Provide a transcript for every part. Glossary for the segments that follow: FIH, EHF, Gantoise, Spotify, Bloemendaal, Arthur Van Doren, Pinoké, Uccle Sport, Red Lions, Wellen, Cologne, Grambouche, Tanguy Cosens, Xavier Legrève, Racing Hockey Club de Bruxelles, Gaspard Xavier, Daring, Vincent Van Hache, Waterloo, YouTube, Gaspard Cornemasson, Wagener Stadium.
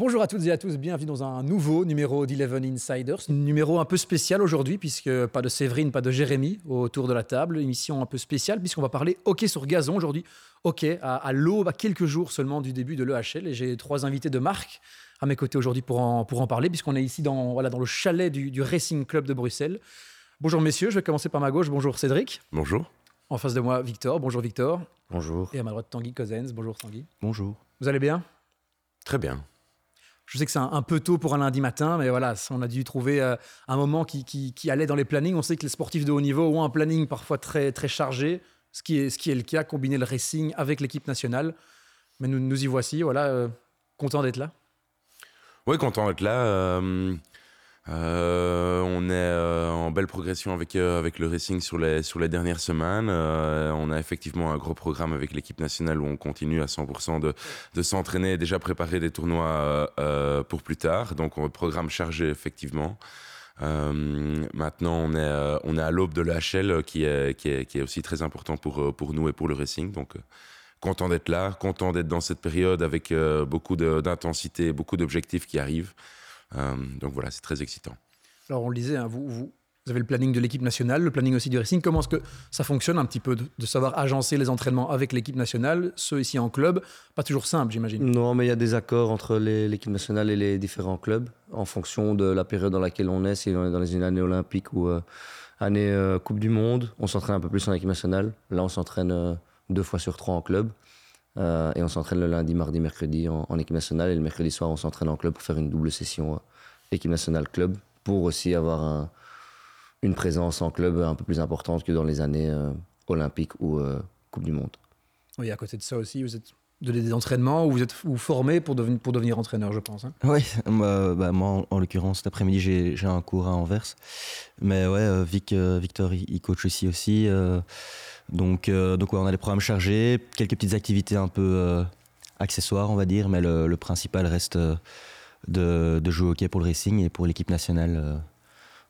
Bonjour à toutes et à tous, bienvenue dans un nouveau numéro d'Eleven Insiders, numéro un peu spécial aujourd'hui puisque pas de Séverine, pas de Jérémy autour de la table, émission un peu spéciale puisqu'on va parler hockey sur gazon aujourd'hui, hockey à l'aube, à quelques jours seulement du début de l'EHL et j'ai trois invités de marque à mes côtés aujourd'hui pour en parler puisqu'on est ici dans le chalet du Racing Club de Bruxelles. Bonjour messieurs, je vais commencer par ma gauche, bonjour Cédric. Bonjour. En face de moi Victor, bonjour Victor. Bonjour. Et à ma droite Tanguy Cosens, bonjour Tanguy. Bonjour. Vous allez bien ? Très bien. Je sais que c'est un peu tôt pour un lundi matin, mais voilà, on a dû trouver un moment qui allait dans les plannings. On sait que les sportifs de haut niveau ont un planning parfois très, très chargé, ce qui est le cas, combiner le racing avec l'équipe nationale. Mais nous y voici, voilà, content d'être là. Oui, content d'être là. On est en belle progression avec le racing sur les dernières semaines. On a effectivement un gros programme avec l'équipe nationale où on continue à 100% de s'entraîner et déjà préparer des tournois pour plus tard. Donc, on a un programme chargé, effectivement. Maintenant, on est à l'aube de l'EHL qui est aussi très important pour nous et pour le racing. Donc, content d'être là, content d'être dans cette période avec beaucoup d'intensité, beaucoup d'objectifs qui arrivent. Donc voilà, c'est très excitant. Alors on le disait, hein, vous avez le planning de l'équipe nationale, le planning aussi du Racing. Comment est-ce que ça fonctionne un petit peu de savoir agencer les entraînements avec l'équipe nationale, ceux ici en club? Pas toujours simple, j'imagine. Non, mais il y a des accords entre l'équipe nationale et les différents clubs en fonction de la période dans laquelle on est. Si on est dans une année olympique ou année Coupe du Monde, on s'entraîne un peu plus en équipe nationale. Là, on s'entraîne 2 fois sur 3 en club. Et on s'entraîne le lundi, mardi, mercredi en équipe nationale et le mercredi soir on s'entraîne en club pour faire une double session équipe nationale club pour aussi avoir une présence en club un peu plus importante que dans les années olympiques ou Coupe du Monde. Oui, à côté de ça aussi, vous êtes des entraînements ou vous êtes formé pour devenir entraîneur, je pense. Hein. Oui, moi en l'occurrence cet après-midi j'ai un cours à Anvers, mais ouais, Victor il coach ici aussi. Donc ouais, on a des programmes chargés, quelques petites activités un peu accessoires on va dire, mais le principal reste de jouer au hockey pour le Racing et pour l'équipe nationale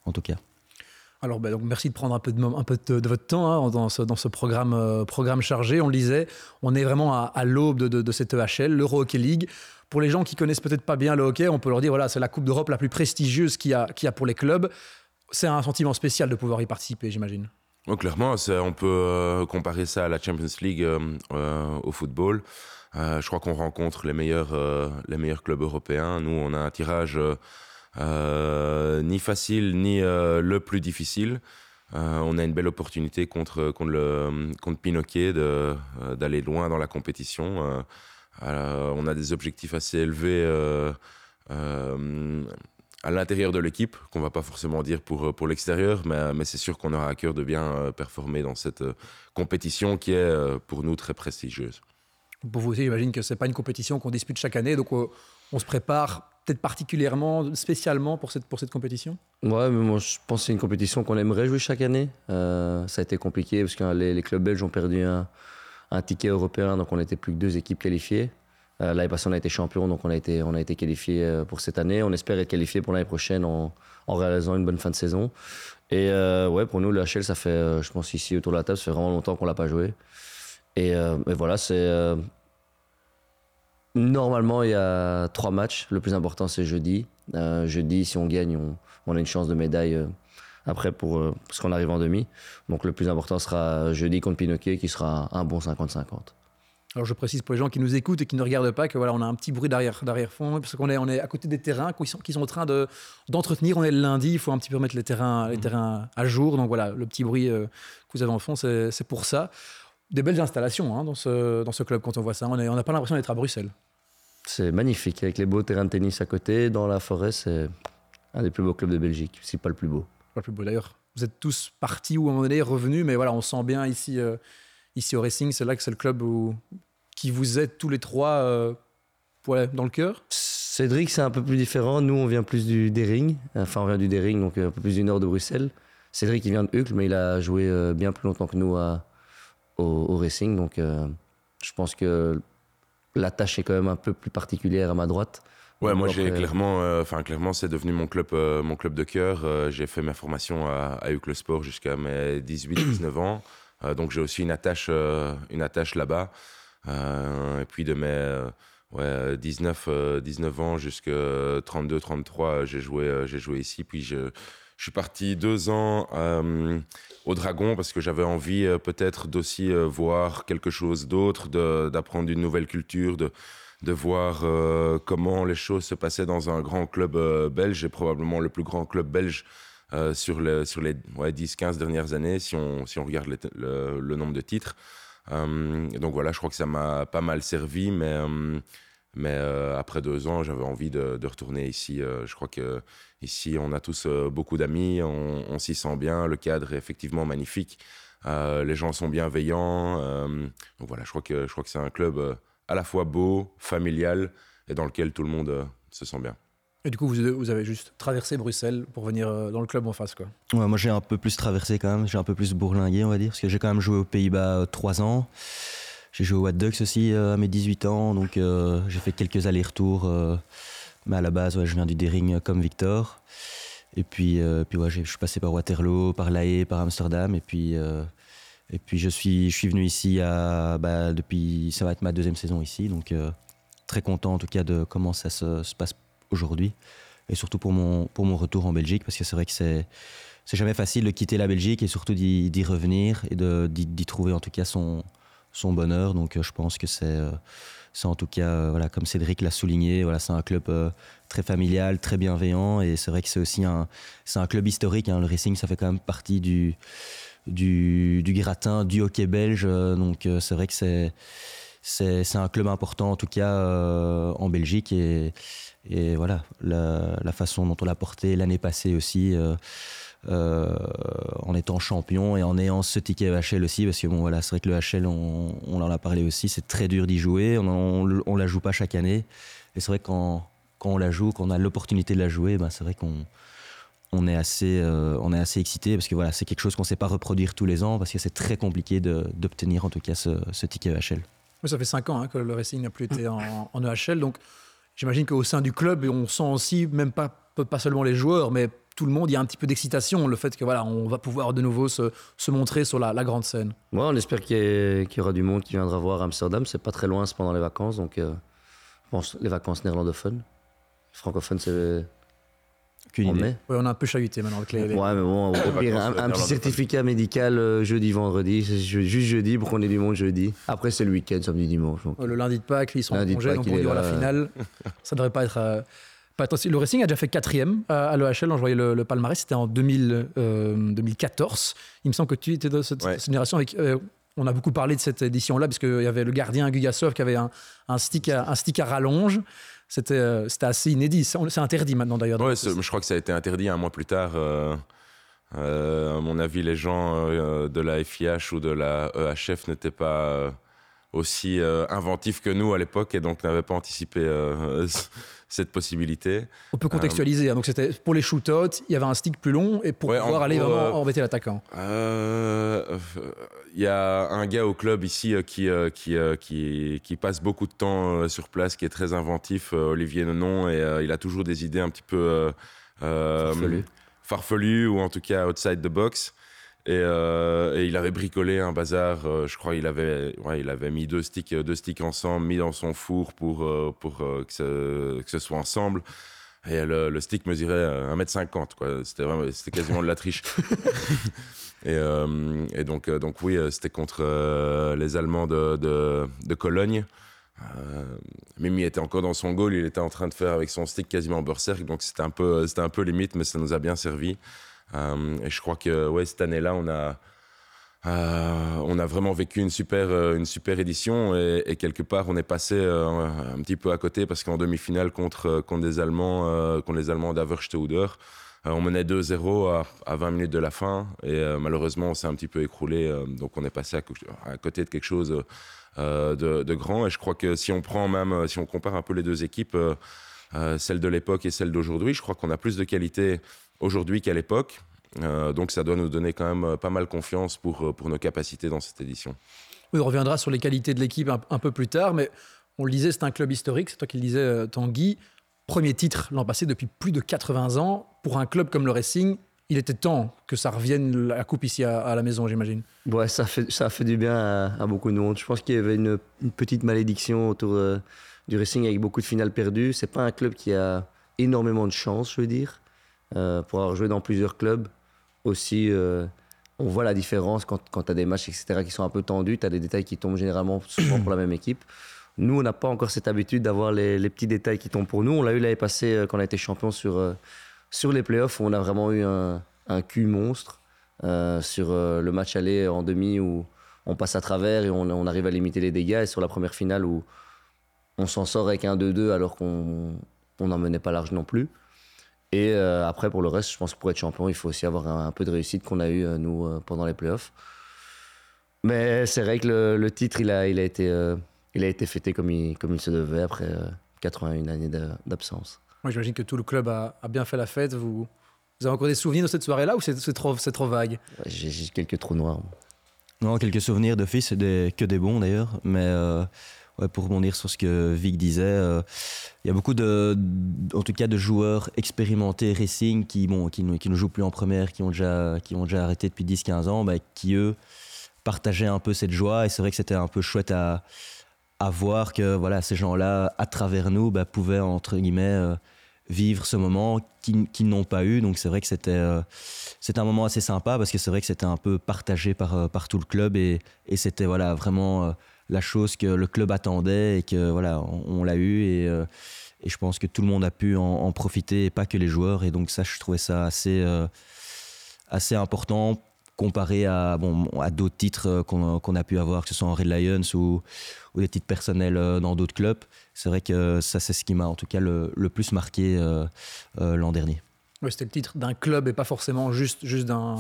en tout cas. Alors bah, donc, merci de prendre un peu de votre temps hein, dans ce programme chargé. On le disait, on est vraiment à l'aube de cette EHL, l'Euro Hockey League. Pour les gens qui connaissent peut-être pas bien le hockey, on peut leur dire voilà, c'est la Coupe d'Europe la plus prestigieuse qu'il y a pour les clubs. C'est un sentiment spécial de pouvoir y participer, j'imagine. Oh, clairement, on peut comparer ça à la Champions League au football. Je crois qu'on rencontre les meilleurs clubs européens. Nous, on a un tirage ni facile ni le plus difficile. On a une belle opportunité contre Pinoké d'aller loin dans la compétition. On a des objectifs assez élevés à l'intérieur de l'équipe, qu'on ne va pas forcément dire pour l'extérieur, mais c'est sûr qu'on aura à cœur de bien performer dans cette compétition qui est pour nous très prestigieuse. Pour vous aussi, j'imagine que ce n'est pas une compétition qu'on dispute chaque année, donc on se prépare peut-être particulièrement, spécialement pour cette compétition ? Ouais, mais moi je pense que c'est une compétition qu'on aimerait jouer chaque année. Ça a été compliqué parce que les clubs belges ont perdu un ticket européen, donc on n'était plus que 2 équipes qualifiées. L'année passée, on a été champion, donc on a été qualifié pour cette année. On espère être qualifié pour l'année prochaine en réalisant une bonne fin de saison. Et ouais, pour nous, l'EHL, ça fait, je pense ici autour de la table, ça fait vraiment longtemps qu'on l'a pas joué. Et voilà, c'est normalement il y a 3 matchs. Le plus important, c'est jeudi. Jeudi, si on gagne, on a une chance de médaille après parce qu'on arrive en demi. Donc le plus important sera jeudi contre Pinoké, qui sera un bon 50-50. Alors je précise pour les gens qui nous écoutent et qui ne regardent pas que voilà, on a un petit bruit d'arrière-fond parce qu'on est à côté des terrains qui sont en train d'entretenir. On est le lundi, il faut un petit peu remettre les terrains à jour. Donc voilà, le petit bruit que vous avez en fond, c'est pour ça. Des belles installations hein, dans ce club quand on voit ça. On n'a pas l'impression d'être à Bruxelles. C'est magnifique, avec les beaux terrains de tennis à côté, dans la forêt, c'est un des plus beaux clubs de Belgique, si pas le plus beau. Pas le plus beau d'ailleurs. Vous êtes tous partis ou à un moment donné revenus, mais voilà, on sent bien ici... Ici au Racing, c'est là que c'est le club qui vous aide tous les 3 dans le cœur. Cédric, c'est un peu plus différent. Nous, on vient plus du Daring. Enfin, on vient du Daring, donc un peu plus du nord de Bruxelles. Cédric, il vient de Uccle, mais il a joué bien plus longtemps que nous au Racing. Donc, je pense que la tâche est quand même un peu plus particulière à ma droite. Ouais, moi, j'ai clairement, c'est devenu mon club de cœur. J'ai fait ma formation à Uccle Sport jusqu'à mes 18-19 ans. Donc j'ai aussi une attache là-bas. Et puis de mes Ouais, 19 ans jusqu'à 32-33, j'ai joué ici. Puis je suis parti 2 ans au Dragon parce que j'avais envie peut-être d'aussi voir quelque chose d'autre, d'apprendre une nouvelle culture, de voir comment les choses se passaient dans un grand club belge, et probablement le plus grand club belge sur les 10-15 dernières années, si on regarde le nombre de titres. Donc voilà, je crois que ça m'a pas mal servi, mais après 2 ans, j'avais envie de retourner ici. Je crois qu'ici, on a tous beaucoup d'amis, on s'y sent bien, le cadre est effectivement magnifique, les gens sont bienveillants. Donc voilà, je crois que c'est un club à la fois beau, familial, et dans lequel tout le monde se sent bien. Et du coup, vous avez juste traversé Bruxelles pour venir dans le club en face, quoi. Ouais, moi j'ai un peu plus traversé quand même, j'ai un peu plus bourlingué, on va dire, parce que j'ai quand même joué aux Pays-Bas 3 ans. J'ai joué au Watducks aussi à mes 18 ans, donc j'ai fait quelques allers-retours. Mais à la base, je viens du Daring comme Victor. Et puis, je suis passé par Waterloo, par La Haye, par Amsterdam. Et puis je suis venu ici depuis, ça va être ma 2e saison ici, donc très content en tout cas de comment ça se passe aujourd'hui, et surtout pour mon retour en Belgique, parce que c'est vrai que c'est jamais facile de quitter la Belgique et surtout d'y revenir et d'y trouver en tout cas son bonheur. Donc je pense que c'est en tout cas, voilà, comme Cédric l'a souligné, voilà, c'est un club très familial, très bienveillant, et c'est vrai que c'est aussi un club historique, hein. Le Racing, ça fait quand même partie du gratin du hockey belge, donc c'est vrai que c'est un club important en tout cas en Belgique, et voilà, la façon dont on l'a porté l'année passée aussi, en étant champion et en ayant ce ticket EHL aussi, parce que bon, voilà, c'est vrai que le EHL, on en a parlé aussi, c'est très dur d'y jouer, on la joue pas chaque année, et c'est vrai que quand on la joue, quand on a l'opportunité de la jouer, c'est vrai qu'on est assez excité, parce que voilà, c'est quelque chose qu'on sait pas reproduire tous les ans, parce que c'est très compliqué d'obtenir en tout cas ce ticket EHL. Ça fait 5 ans, hein, que le Racing n'a plus été en EHL, donc j'imagine qu'au sein du club, on sent aussi, même pas seulement les joueurs, mais tout le monde, il y a un petit peu d'excitation, le fait que voilà, on va pouvoir de nouveau se montrer sur la grande scène. Ouais, on espère qu'il y aura du monde qui viendra voir Amsterdam. C'est pas très loin, c'est pendant les vacances, donc je pense les vacances néerlandophones. Francophone, c'est en mai. Ouais, on a un peu chahuté maintenant avec les... Ouais, mais bon, un petit certificat médical jeudi, vendredi, juste jeudi pour qu'on ait du monde jeudi. Après, c'est le week-end, samedi, dimanche. Donc... Le lundi de Pâques, ils sont en congé, donc on dira la finale. Ça devrait pas être... Le Racing a déjà fait 4e à l'EHL, je voyais le palmarès, c'était en 2014. Il me semble que tu étais de cette génération avec... on a beaucoup parlé de cette édition-là, parce qu'il y avait le gardien Gugasov qui avait un stick à rallonge. C'était assez inédit. C'est interdit maintenant d'ailleurs. Ouais, je crois que ça a été interdit un mois plus tard. À mon avis, les gens de la FIH ou de la EHF n'étaient pas aussi inventifs que nous à l'époque, et donc n'avaient pas anticipé cette possibilité. On peut contextualiser. Hein, donc c'était pour les shootouts, il y avait un stick plus long, et pour pouvoir aller vraiment embêter l'attaquant. Il y a un gars au club ici qui passe beaucoup de temps sur place, qui est très inventif, Olivier Nenon, et il a toujours des idées un petit peu farfelues, ou en tout cas outside the box. Et il avait bricolé un bazar, je crois il avait mis 2 sticks ensemble, mis dans son four pour que ce soit ensemble. Et le stick mesurait 1m50, quoi. C'était quasiment de la triche. Et donc oui, c'était contre les Allemands de Cologne. Mimi était encore dans son goal, il était en train de faire avec son stick quasiment berserk, donc c'était un peu limite, mais ça nous a bien servi. Et je crois que cette année-là, on a vraiment vécu une super édition, et quelque part on est passé un petit peu à côté, parce qu'en demi-finale contre les Allemands d'Averstehouder, on menait 2-0 à 20 minutes de la fin, et malheureusement on s'est un petit peu écroulé, donc on est passé à côté de quelque chose de grand. Et je crois que si on compare un peu les 2 équipes, celle de l'époque et celle d'aujourd'hui, je crois qu'on a plus de qualité aujourd'hui qu'à l'époque, donc ça doit nous donner quand même pas mal confiance pour nos capacités dans cette édition. Oui, on reviendra sur les qualités de l'équipe un peu plus tard, mais on le disait, c'est un club historique, c'est toi qui le disais, Tanguy, premier titre l'an passé depuis plus de 80 ans, pour un club comme le Racing, il était temps que ça revienne la coupe ici à la maison, j'imagine. Ouais, ça a fait du bien à beaucoup de monde. Je pense qu'il y avait une petite malédiction autour du Racing avec beaucoup de finales perdues. C'est pas un club qui a énormément de chance, je veux dire. Pour avoir joué dans plusieurs clubs aussi, on voit la différence quand tu as des matchs, etc., qui sont un peu tendus. Tu as des détails qui tombent généralement souvent pour la même équipe. Nous, on n'a pas encore cette habitude d'avoir les petits détails qui tombent pour nous. On l'a eu l'année passée quand on a été champion sur les playoffs, où on a vraiment eu un cul monstre sur le match aller en demi où on passe à travers et on arrive à limiter les dégâts. Et sur la première finale où on s'en sort avec un 2-2 alors qu'on n'en menait pas large non plus. Et après, pour le reste, je pense que pour être champion, il faut aussi avoir un peu de réussite qu'on a eu nous, pendant les playoffs. Mais c'est vrai que le titre, il a été fêté comme il se devait après 81 années d'absence. Oui, j'imagine que tout le club a bien fait la fête. Vous avez encore des souvenirs de cette soirée-là ou c'est trop vague ? J'ai quelques trous noirs. Non, quelques souvenirs d'office, que des bons d'ailleurs. Mais ouais, pour rebondir sur ce que Vic disait, il y a beaucoup de joueurs expérimentés Racing qui ne jouent plus en première, qui ont déjà arrêté depuis 10-15 ans, qui eux partageaient un peu cette joie. Et c'est vrai que c'était un peu chouette à voir que voilà, ces gens-là, à travers nous, pouvaient, entre guillemets, vivre ce moment qu'ils n'ont pas eu. Donc c'est vrai que c'était un moment assez sympa, parce que c'est vrai que c'était un peu partagé par tout le club, et c'était voilà, vraiment la chose que le club attendait, et que voilà, on l'a eu, et je pense que tout le monde a pu en profiter, et pas que les joueurs. Et donc ça, je trouvais ça assez important, comparé à d'autres titres qu'on a pu avoir, que ce soit en Red Lions ou des titres personnels dans d'autres clubs. C'est vrai que ça, c'est ce qui m'a en tout cas le plus marqué l'an dernier. Oui, c'était le titre d'un club et pas forcément juste d'un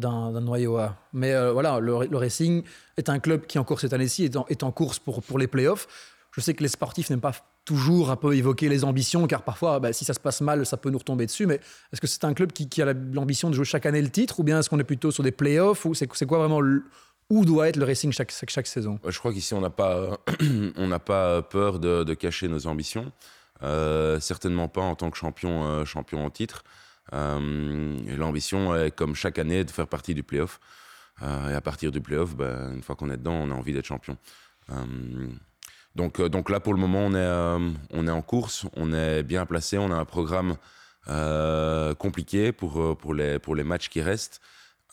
noyau A. Mais voilà, le Racing est un club qui, encore cette année-ci, est en course pour les playoffs. Je sais que les sportifs n'aiment pas toujours un peu évoquer les ambitions, car parfois, si ça se passe mal, ça peut nous retomber dessus. Mais est-ce que c'est un club qui a l'ambition de jouer chaque année le titre, ou bien est-ce qu'on est plutôt sur des playoffs, ou c'est quoi vraiment où doit être le Racing chaque saison ? Je crois qu'ici, on n'a pas peur de cacher nos ambitions. Certainement pas en tant que champion en titre. L'ambition est, comme chaque année, de faire partie du play-off. Et à partir du play-off, une fois qu'on est dedans, on a envie d'être champion. Donc là, pour le moment, on est en course, on est bien placé, on a un programme compliqué pour les matchs qui restent,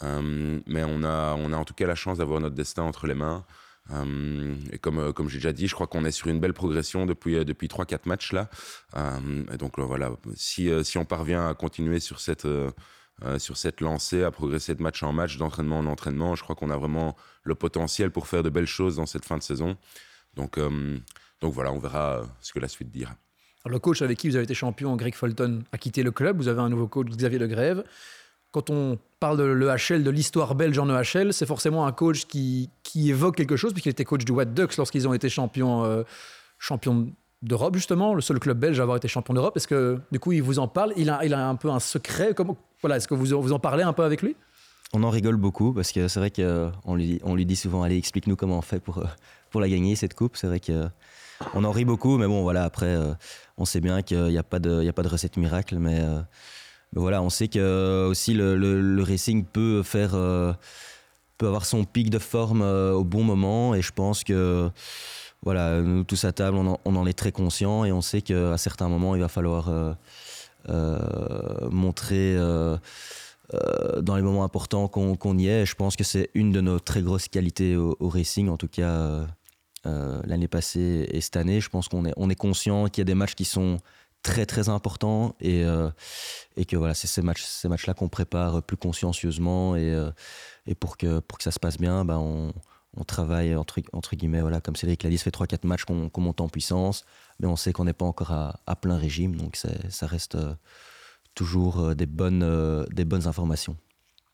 mais on a en tout cas la chance d'avoir notre destin entre les mains. Et comme j'ai déjà dit, je crois qu'on est sur une belle progression depuis 3-4 matchs là. Et donc voilà, si on parvient à continuer sur cette lancée, à progresser de match en match, d'entraînement en entraînement, je crois qu'on a vraiment le potentiel pour faire de belles choses dans cette fin de saison. Donc voilà, on verra ce que la suite dira. Alors, le coach avec qui vous avez été champion, Greg Fulton, a quitté le club. Vous avez un nouveau coach, Xavier Legrève. Quand on parle de l'EHL, de l'histoire belge en EHL, c'est forcément un coach qui évoque quelque chose, puisqu'il était coach du Watducks lorsqu'ils ont été champions d'Europe, justement, le seul club belge à avoir été champion d'Europe. Est-ce que, du coup, il vous en parle ? Il a un peu un secret. Est-ce que vous en parlez un peu avec lui ? On en rigole beaucoup, parce que c'est vrai qu'on lui dit souvent « Allez, explique-nous comment on fait pour la gagner, cette coupe ». C'est vrai qu'on en rit beaucoup, mais bon, voilà, après, on sait bien qu'il n'y a pas de recette miracle, mais voilà, on sait que aussi le Racing peut avoir son pic de forme au bon moment, et je pense que, voilà, nous tous à table, on en est très conscients, et on sait qu'à certains moments, il va falloir montrer... dans les moments importants qu'on y est. Je pense que c'est une de nos très grosses qualités au Racing, en tout cas l'année passée et cette année. Je pense qu'on est conscient qu'il y a des matchs qui sont très très importants, et que voilà, c'est ces matchs-là qu'on prépare plus consciencieusement, et pour que ça se passe bien, on travaille entre guillemets, voilà, comme Cédric l'a dit, ça fait 3-4 matchs qu'on monte en puissance, mais on sait qu'on n'est pas encore à plein régime, donc ça reste... toujours des bonnes informations.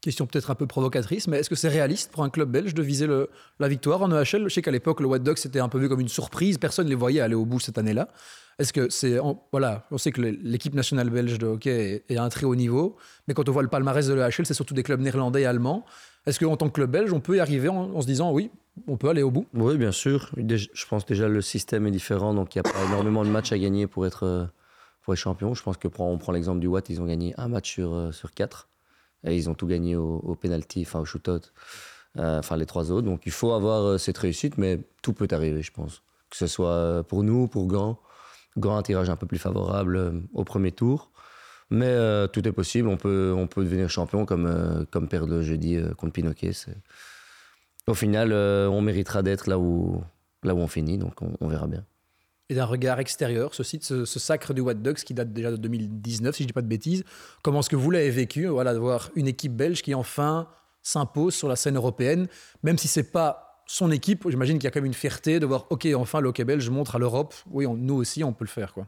Question peut-être un peu provocatrice, mais est-ce que c'est réaliste pour un club belge de viser la victoire en EHL ? Je sais qu'à l'époque, le Watducks était un peu vu comme une surprise, personne ne les voyait aller au bout cette année-là. Est-ce que voilà, on sait que l'équipe nationale belge de hockey est à un très haut niveau, mais quand on voit le palmarès de l'EHL, c'est surtout des clubs néerlandais et allemands. Est-ce qu'en tant que club belge, on peut y arriver en se disant oui, on peut aller au bout ? Oui, bien sûr. Je pense déjà le système est différent, donc il n'y a pas énormément de matchs à gagner pour les champions. Je pense que on prend l'exemple du Watt, ils ont gagné un match sur 4, et ils ont tout gagné au penalty, enfin au shootout, enfin les trois autres. Donc il faut avoir cette réussite, mais tout peut arriver, je pense. que ce soit pour nous, pour Gand. Gand, un tirage un peu plus favorable au premier tour. Mais tout est possible, on peut devenir champion comme perdre jeudi contre Pinoké. Au final, on méritera d'être là où on finit, donc on verra bien. Et d'un regard extérieur, ce site, ce sacre du Watducks qui date déjà de 2019, si je ne dis pas de bêtises, comment est-ce que vous l'avez vécu, voilà, de voir une équipe belge qui enfin s'impose sur la scène européenne, même si ce n'est pas son équipe, j'imagine qu'il y a quand même une fierté de voir, ok, enfin le hockey belge montre à l'Europe, oui, nous aussi on peut le faire, quoi.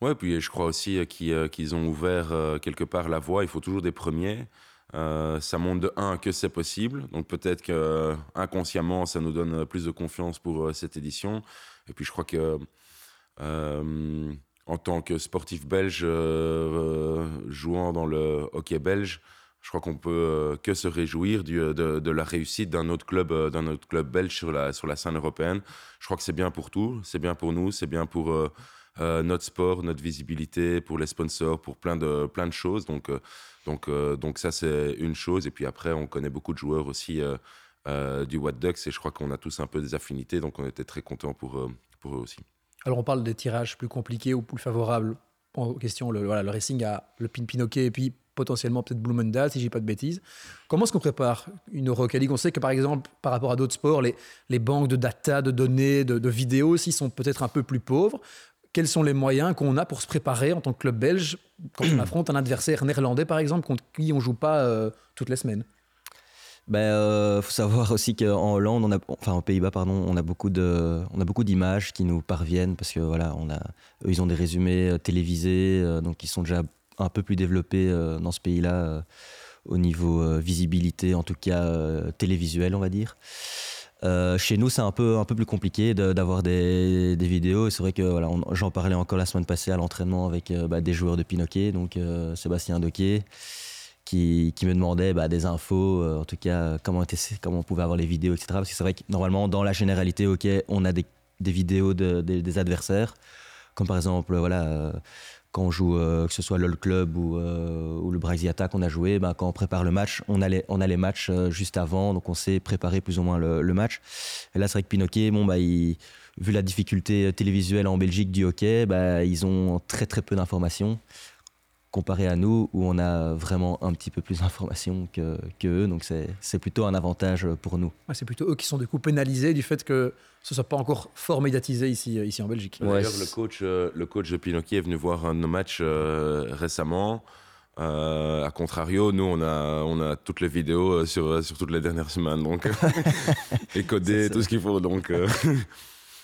Ouais, puis je crois aussi qu'ils ont ouvert quelque part la voie, il faut toujours des premiers. Ça montre de 1 que c'est possible, donc peut-être que inconsciemment ça nous donne plus de confiance pour cette édition. Et puis je crois que en tant que sportif belge jouant dans le hockey belge, je crois qu'on peut que se réjouir de la réussite d'un autre club belge sur la scène européenne. Je crois que c'est bien pour tout, c'est bien pour nous, c'est bien pour notre sport, notre visibilité, pour les sponsors, pour plein de choses. Donc ça c'est une chose, et puis après on connaît beaucoup de joueurs aussi du Watducks, et je crois qu'on a tous un peu des affinités, donc on était très contents pour eux aussi. Alors on parle des tirages plus compliqués ou plus favorables en question, le Racing à le Pinoké et puis potentiellement peut-être Bloemendaal si je dis pas de bêtises. Comment est-ce qu'on prépare une Eurohockey League ? On sait que par exemple par rapport à d'autres sports, les banques de data, de données, de vidéos aussi sont peut-être un peu plus pauvres. Quels sont les moyens qu'on a pour se préparer en tant que club belge quand on affronte un adversaire néerlandais, par exemple, contre qui on ne joue pas toutes les semaines ? Faut savoir aussi qu'en Hollande, aux Pays-Bas, pardon, on a beaucoup d'images qui nous parviennent parce que voilà, eux, ils ont des résumés télévisés, donc ils sont déjà un peu plus développés dans ce pays-là au niveau visibilité, en tout cas télévisuel, on va dire. Chez nous, c'est un peu plus compliqué d'avoir des vidéos. Et c'est vrai que voilà, j'en parlais encore la semaine passée à l'entraînement avec des joueurs de Pinoké, donc Sébastien Dockier, qui me demandait des infos, en tout cas comment on pouvait avoir les vidéos, etc. Parce que c'est vrai que normalement, dans la généralité, ok, on a des vidéos des adversaires, comme par exemple voilà, quand on joue que ce soit l'All Club ou le Braxiata qu'on a joué, quand on prépare le match, on a les matchs juste avant, donc on sait préparer plus ou moins le match. Et là, c'est vrai que Pinoké, vu la difficulté télévisuelle en Belgique du hockey, ils ont très très peu d'informations comparé à nous où on a vraiment un petit peu plus d'informations que eux, donc c'est plutôt un avantage pour nous. Ouais, c'est plutôt eux qui sont du coup pénalisés du fait que ce ne soit pas encore fort médiatisé ici en Belgique. Ouais, d'ailleurs, le coach de Pinoké est venu voir un de nos matchs récemment. À contrario, nous on a toutes les vidéos sur toutes les dernières semaines, donc et codé tout ce qu'il faut, donc.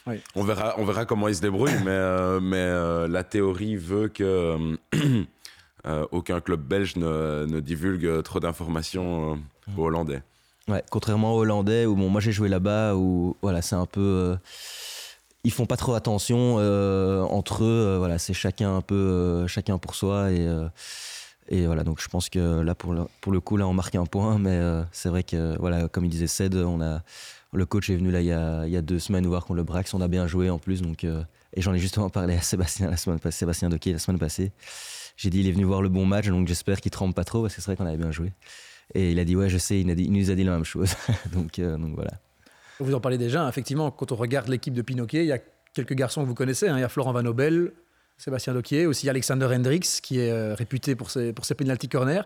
Oui. On verra comment ils se débrouillent, mais la théorie veut que aucun club belge ne divulgue trop d'informations aux Hollandais. Ouais, contrairement aux Hollandais, où moi j'ai joué là-bas, où voilà, c'est un peu. Ils font pas trop attention entre eux, voilà, c'est chacun pour soi. Et voilà, donc je pense que là, pour le coup, là, on marque un point, mais c'est vrai que, voilà, comme il disait Ced, le coach est venu là il y a 2 semaines voir qu'on le Brax, on a bien joué en plus, donc, et j'en ai justement parlé à Sébastien Dockier la semaine passée. J'ai dit, il est venu voir le bon match, donc j'espère qu'il trempe pas trop, parce que c'est vrai qu'on avait bien joué. Et il a dit, ouais, je sais, il nous a dit la même chose. donc voilà. Vous en parlez déjà, effectivement, quand on regarde l'équipe de Pinoké, il y a quelques garçons que vous connaissez, hein, il y a Florent Vanobel, Sébastien Dockier, aussi Alexander Hendrickx, qui est réputé pour ses penalty corners.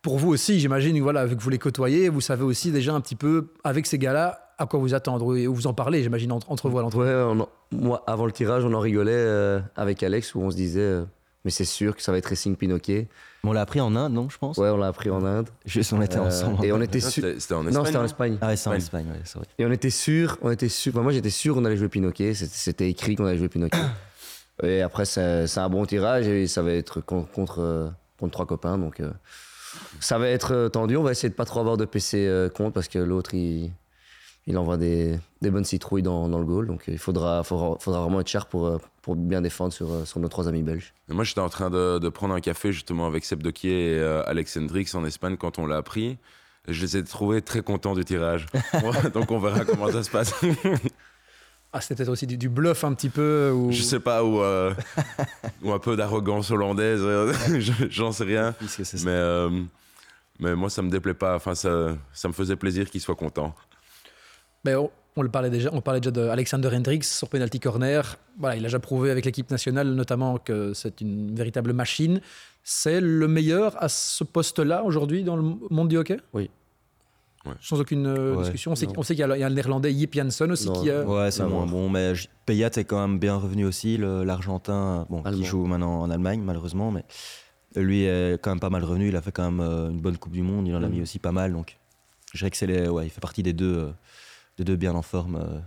Pour vous aussi, j'imagine, voilà, vu que vous les côtoyez, vous savez aussi déjà un petit peu, avec ces gars-là, à quoi vous attendre. Et vous en parlez, j'imagine, entre vous. Moi, avant le tirage, on en rigolait avec Alex, où on se disait, mais c'est sûr que ça va être Racing Pinoké. On l'a appris en Inde, non, je pense ? Ouais, on l'a appris en Inde. Juste, on était ensemble. Et on était sûr. C'était en Espagne. Non, c'était en Espagne. Ah ouais, c'est en Espagne, ouais, c'est vrai. Et on était sûr, moi, j'étais sûr qu'on allait jouer Pinoké. C'était écrit qu'on allait jouer Pinoké. Et après, c'est un bon tirage et ça va être contre 3 copains. Donc, ça va être tendu. On va essayer de ne pas trop avoir de PC contre parce que l'autre, il envoie des bonnes citrouilles dans le goal. Donc, il faudra vraiment être sharp pour bien défendre sur nos 3 amis belges. Et moi, j'étais en train de prendre un café justement avec Seb Dockier et Alex Hendrickx en Espagne quand on l'a appris. Je les ai trouvés très contents du tirage. Donc, on verra comment ça se passe. Ah, c'était peut-être aussi du bluff un petit peu ou... Je sais pas, ou un peu d'arrogance hollandaise, j'en sais rien. Mais moi, ça me déplaît pas. Enfin, ça me faisait plaisir qu'il soit content. Mais On parlait déjà d'Alexander Hendrickx sur penalty corner. Voilà, il a déjà prouvé avec l'équipe nationale notamment que c'est une véritable machine. C'est le meilleur à ce poste-là aujourd'hui dans le monde du hockey ? Oui. Ouais. Sans aucune discussion. On sait qu'il y a le néerlandais Yipianson aussi qui... Ouais, c'est moins bon, mais Payat est quand même bien revenu aussi, l'Argentin qui joue maintenant en Allemagne malheureusement, mais lui est quand même pas mal revenu. Il a fait quand même une bonne Coupe du Monde, il en a mis aussi pas mal, donc je dirais que il fait partie des deux bien en forme.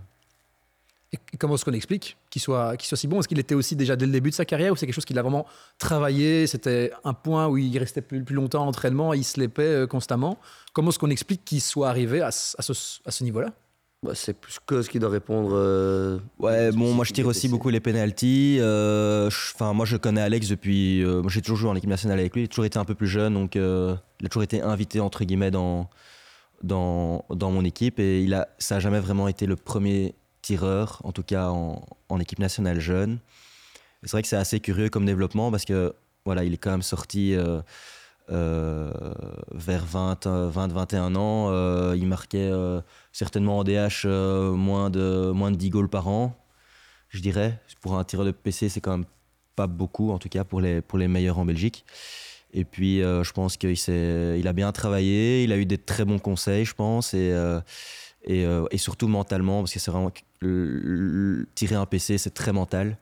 Et comment est-ce qu'on explique qu'il soit si bon ? Est-ce qu'il était aussi déjà dès le début de sa carrière ou c'est quelque chose qu'il a vraiment travaillé ? C'était un point où il restait plus longtemps en entraînement, il se l'épait constamment. Comment est-ce qu'on explique qu'il soit arrivé à ce niveau-là ? C'est plus que ce qui doit répondre. Moi je tire aussi beaucoup les pénaltys. Moi je connais Alex depuis. J'ai toujours joué en équipe nationale avec lui. Il a toujours été un peu plus jeune, donc il a toujours été invité entre guillemets dans mon équipe et ça a jamais vraiment été le premier tireur, en tout cas en équipe nationale jeune. Et c'est vrai que c'est assez curieux comme développement parce que voilà, il est quand même sorti. Vers 20-21 ans, il marquait certainement en DH moins de 10 goals par an, je dirais. Pour un tireur de PC, c'est quand même pas beaucoup, en tout cas pour les meilleurs en Belgique. Et puis, je pense qu'il a bien travaillé, il a eu des très bons conseils, je pense, et surtout mentalement, parce que c'est vraiment tirer un PC, c'est très mental.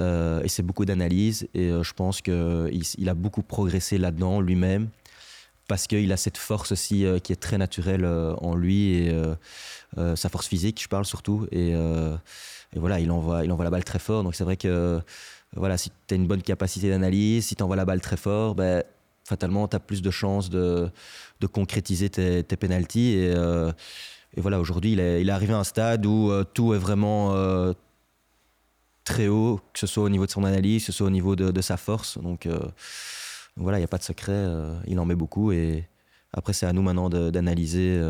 Et c'est beaucoup d'analyse et je pense qu'il a beaucoup progressé là-dedans lui-même parce qu'il a cette force aussi qui est très naturelle en lui et sa force physique, je parle surtout, et voilà, il envoie la balle très fort, donc c'est vrai que voilà, si tu as une bonne capacité d'analyse, si tu envoies la balle très fort, ben, fatalement tu as plus de chances de concrétiser tes pénalties et voilà, aujourd'hui il est arrivé à un stade où tout est vraiment... très haut, que ce soit au niveau de son analyse, que ce soit au niveau de sa force. Donc voilà, il n'y a pas de secret, il en met beaucoup. Et après, c'est à nous maintenant d'analyser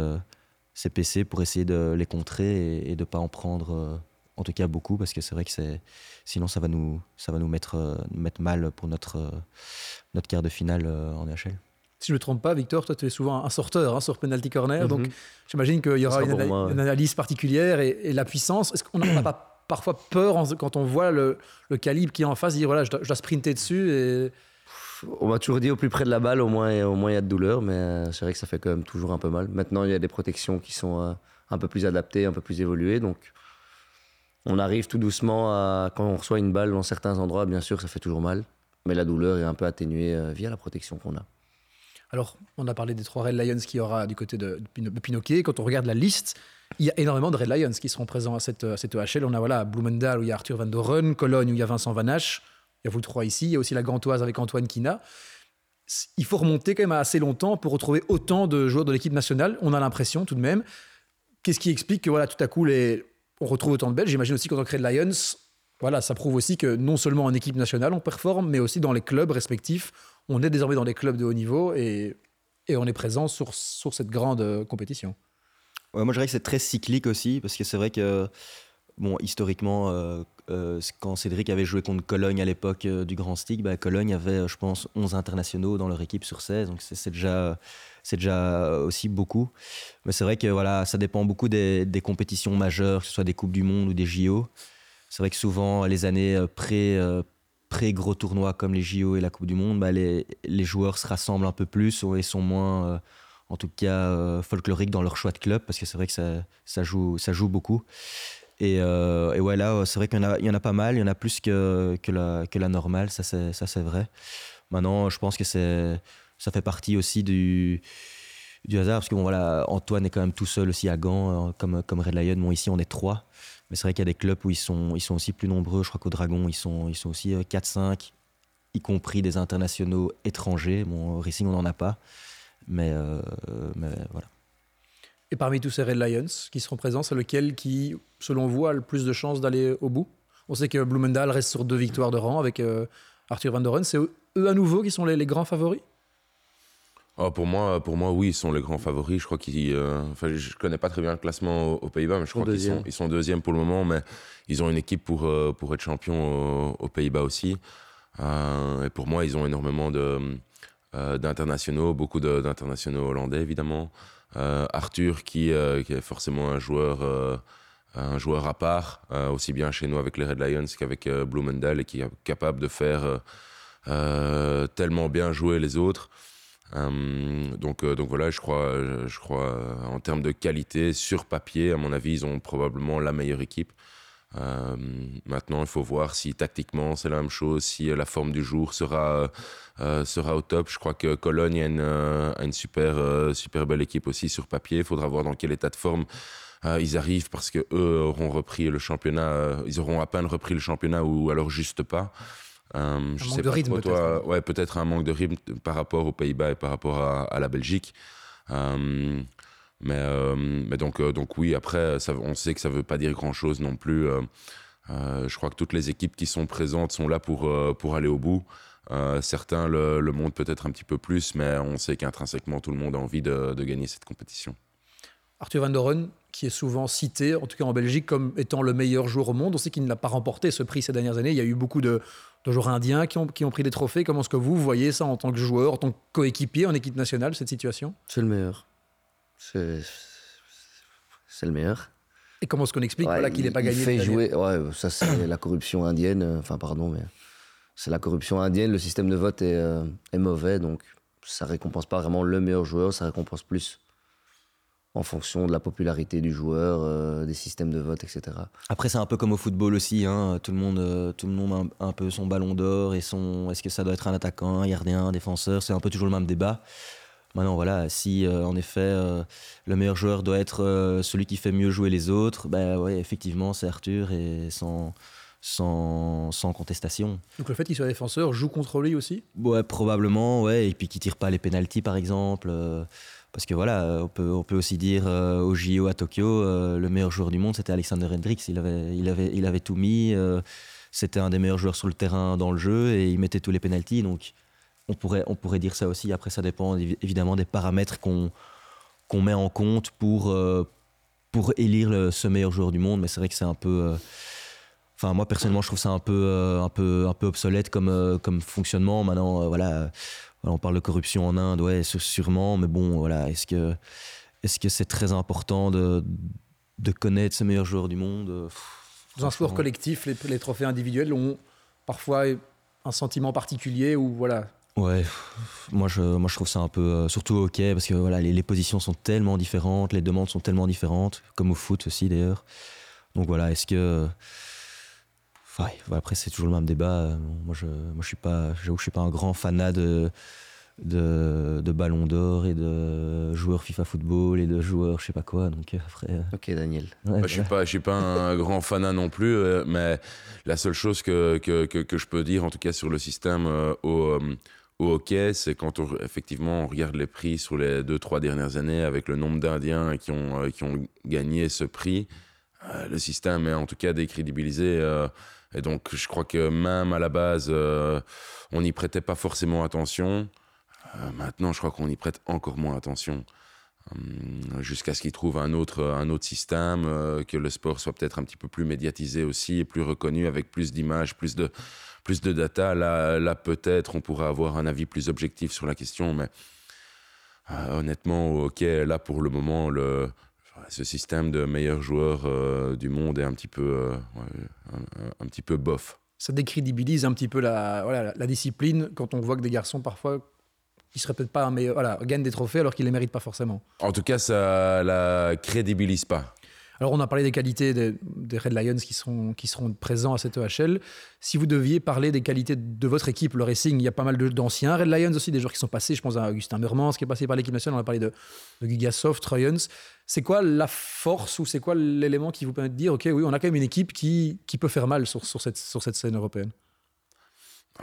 ces PC pour essayer de les contrer et de ne pas en prendre, en tout cas, beaucoup, parce que c'est vrai que sinon, ça va nous mettre mal pour notre quart de finale en EHL. Si je ne me trompe pas, Victor, toi, tu es souvent un sorteur sur penalty corner. Mm-hmm. Donc, j'imagine qu'il y aura une analyse particulière et la puissance. Est-ce qu'on n'en a pas parfois peur quand on voit le calibre qui est en face, dire voilà, je dois sprinter dessus et... On m'a toujours dit au plus près de la balle, au moins il y a de douleur, mais c'est vrai que ça fait quand même toujours un peu mal. Maintenant, il y a des protections qui sont un peu plus adaptées, un peu plus évoluées, donc on arrive tout doucement à, quand on reçoit une balle dans certains endroits, bien sûr, ça fait toujours mal, mais la douleur est un peu atténuée via la protection qu'on a. Alors, on a parlé des 3 Red Lions qu'il y aura du côté de Pinoké. Quand on regarde la liste, il y a énormément de Red Lions qui seront présents à cette EHL. On a Bloemendaal où il y a Arthur Van Doren, Cologne où il y a Vincent Van Hache. Il y a vous 3 ici. Il y a aussi la Gantoise avec Antoine Quina. Il faut remonter quand même à assez longtemps pour retrouver autant de joueurs de l'équipe nationale. On a l'impression tout de même. Qu'est-ce qui explique que tout à coup, on retrouve autant de Belges ? J'imagine aussi qu'en tant que Red Lions, ça prouve aussi que non seulement en équipe nationale on performe, mais aussi dans les clubs respectifs. On est désormais dans les clubs de haut niveau et on est présent sur cette grande compétition. Ouais, moi, je dirais que c'est très cyclique aussi, parce que c'est vrai que, historiquement, quand Cédric avait joué contre Cologne à l'époque du Grand Stick, Cologne avait, je pense, 11 internationaux dans leur équipe sur 16, donc c'est déjà aussi beaucoup. Mais c'est vrai que ça dépend beaucoup des compétitions majeures, que ce soit des Coupes du Monde ou des JO. C'est vrai que souvent, les années pré-gros tournois comme les JO et la Coupe du Monde, les joueurs se rassemblent un peu plus et sont moins, en tout cas, folkloriques dans leur choix de club, parce que c'est vrai que ça joue beaucoup. Et ouais, là, c'est vrai qu'il y en a pas mal, il y en a plus que la normale, ça c'est vrai. Maintenant, je pense que ça fait partie aussi du hasard, parce que Antoine est quand même tout seul aussi à Gand, comme Red Lion. Ici, on est 3. Mais c'est vrai qu'il y a des clubs où ils sont aussi plus nombreux. Je crois qu'au Dragon, ils sont aussi 4-5, y compris des internationaux étrangers. Au Racing, on n'en a pas. Mais voilà. Et parmi tous ces Red Lions qui seront présents, c'est lequel qui, selon vous, a le plus de chances d'aller au bout ? On sait que Bloemendaal reste sur 2 victoires de rang avec Arthur Van Doren. C'est eux à nouveau qui sont les grands favoris ? Oh, pour moi, oui, ils sont les grands favoris. Je crois je connais pas très bien le classement aux Pays-Bas, mais je crois qu'ils sont deuxièmes pour le moment. Mais ils ont une équipe pour être champions aux Pays-Bas aussi. Et pour moi, ils ont énormément d'internationaux, beaucoup d'internationaux hollandais évidemment, Arthur qui est forcément un joueur à part, aussi bien chez nous avec les Red Lions qu'avec Bloemendaal, et qui est capable de faire tellement bien jouer les autres. Donc voilà, je crois en termes de qualité, sur papier, à mon avis, ils ont probablement la meilleure équipe. Maintenant, il faut voir si tactiquement c'est la même chose, si la forme du jour sera au top. Je crois que Cologne a une super belle équipe aussi sur papier. Il faudra voir dans quel état de forme ils arrivent, parce que eux auront repris le championnat. Ils auront à peine repris le championnat, ou alors juste pas. Je sais pas rythme, toi, peut-être. Ouais, peut-être un manque de rythme par rapport aux Pays-Bas et par rapport à la Belgique. Mais donc oui, après, ça, on sait que ça ne veut pas dire grand-chose non plus. Je crois que toutes les équipes qui sont présentes sont là pour aller au bout. Certains le montent peut-être un petit peu plus, mais on sait qu'intrinsèquement, tout le monde a envie de gagner cette compétition. Arthur Van Doren, qui est souvent cité, en tout cas en Belgique, comme étant le meilleur joueur au monde. On sait qu'il n'a pas remporté ce prix ces dernières années. Il y a eu beaucoup de joueurs indiens qui ont pris des trophées. Comment est-ce que vous voyez ça en tant que joueur, en tant que coéquipier, en équipe nationale, cette situation ? C'est le meilleur. C'est le meilleur. Et comment est-ce qu'on explique qu'il n'ait pas gagné ? Il fait jouer... Ouais, ça, c'est la corruption indienne. Enfin, pardon, mais c'est la corruption indienne. Le système de vote est mauvais, donc ça ne récompense pas vraiment le meilleur joueur. Ça récompense plus en fonction de la popularité du joueur, des systèmes de vote, etc. Après, c'est un peu comme au football aussi, hein. Tout le monde a un peu son ballon d'or, et est-ce que ça doit être un attaquant, un gardien, un défenseur ? C'est un peu toujours le même débat. Maintenant, voilà, si en effet le meilleur joueur doit être celui qui fait mieux jouer les autres, ouais, effectivement, c'est Arthur, et sans contestation. Donc le fait qu'il soit défenseur joue contre lui aussi ? Ouais, probablement, ouais, et puis qu'il tire pas les pénaltys, par exemple. Parce que voilà, on peut aussi dire au JO à Tokyo, le meilleur joueur du monde, c'était Alexander Hendrickx. Il avait tout mis. C'était un des meilleurs joueurs sur le terrain dans le jeu, et il mettait tous les pénaltys. Donc on pourrait dire ça aussi. Après, ça dépend évidemment des paramètres qu'on met en compte pour élire ce meilleur joueur du monde. Mais c'est vrai que c'est un peu... Enfin, moi personnellement, je trouve ça un peu obsolète comme fonctionnement. Maintenant, on parle de corruption en Inde, ouais, sûrement, mais bon, voilà, est-ce que c'est très important de connaître ce meilleur joueur du monde ? Dans un sport collectif, les trophées individuels ont parfois un sentiment particulier, ou voilà. Ouais, moi je trouve ça un peu, surtout au hockey, parce que voilà, les positions sont tellement différentes, les demandes sont tellement différentes, comme au foot aussi d'ailleurs. Donc voilà, est-ce que... Ouais, après, c'est toujours le même débat. Moi, je suis pas un grand fanat de ballon d'or et de joueurs FIFA football et de joueurs je sais pas quoi. Donc après. Ok, Daniel. Ouais, je suis pas un grand fanat non plus. Mais la seule chose que je peux dire, en tout cas sur le système au hockey, c'est quand effectivement on regarde les prix sur les 2-3 dernières années, avec le nombre d'Indiens qui ont gagné ce prix. Le système est en tout cas décrédibilisé. Et donc, je crois que même à la base, on n'y prêtait pas forcément attention. Maintenant, je crois qu'on y prête encore moins attention. Jusqu'à ce qu'ils trouvent un autre système, que le sport soit peut-être un petit peu plus médiatisé aussi, et plus reconnu, avec plus d'images, plus de data. Là, peut-être, on pourrait avoir un avis plus objectif sur la question. Mais honnêtement, au hockey, là, pour le moment, ce système de meilleur joueur du monde est un petit peu bof. Ça décrédibilise un petit peu la discipline, quand on voit que des garçons parfois qui seraient peut-être pas un meilleur, gagnent des trophées alors qu'ils les méritent pas forcément. En tout cas, ça la crédibilise pas. Alors, on a parlé des qualités des Red Lions qui seront présents à cette EHL. Si vous deviez parler des qualités de votre équipe, le Racing, il y a pas mal d'anciens Red Lions aussi, des joueurs qui sont passés. Je pense à Augustin Meurmans qui est passé par l'équipe nationale. On a parlé de Gugasov, Troyens. C'est quoi la force, ou c'est quoi l'élément qui vous permet de dire « Ok, oui, on a quand même une équipe qui peut faire mal sur cette scène européenne ».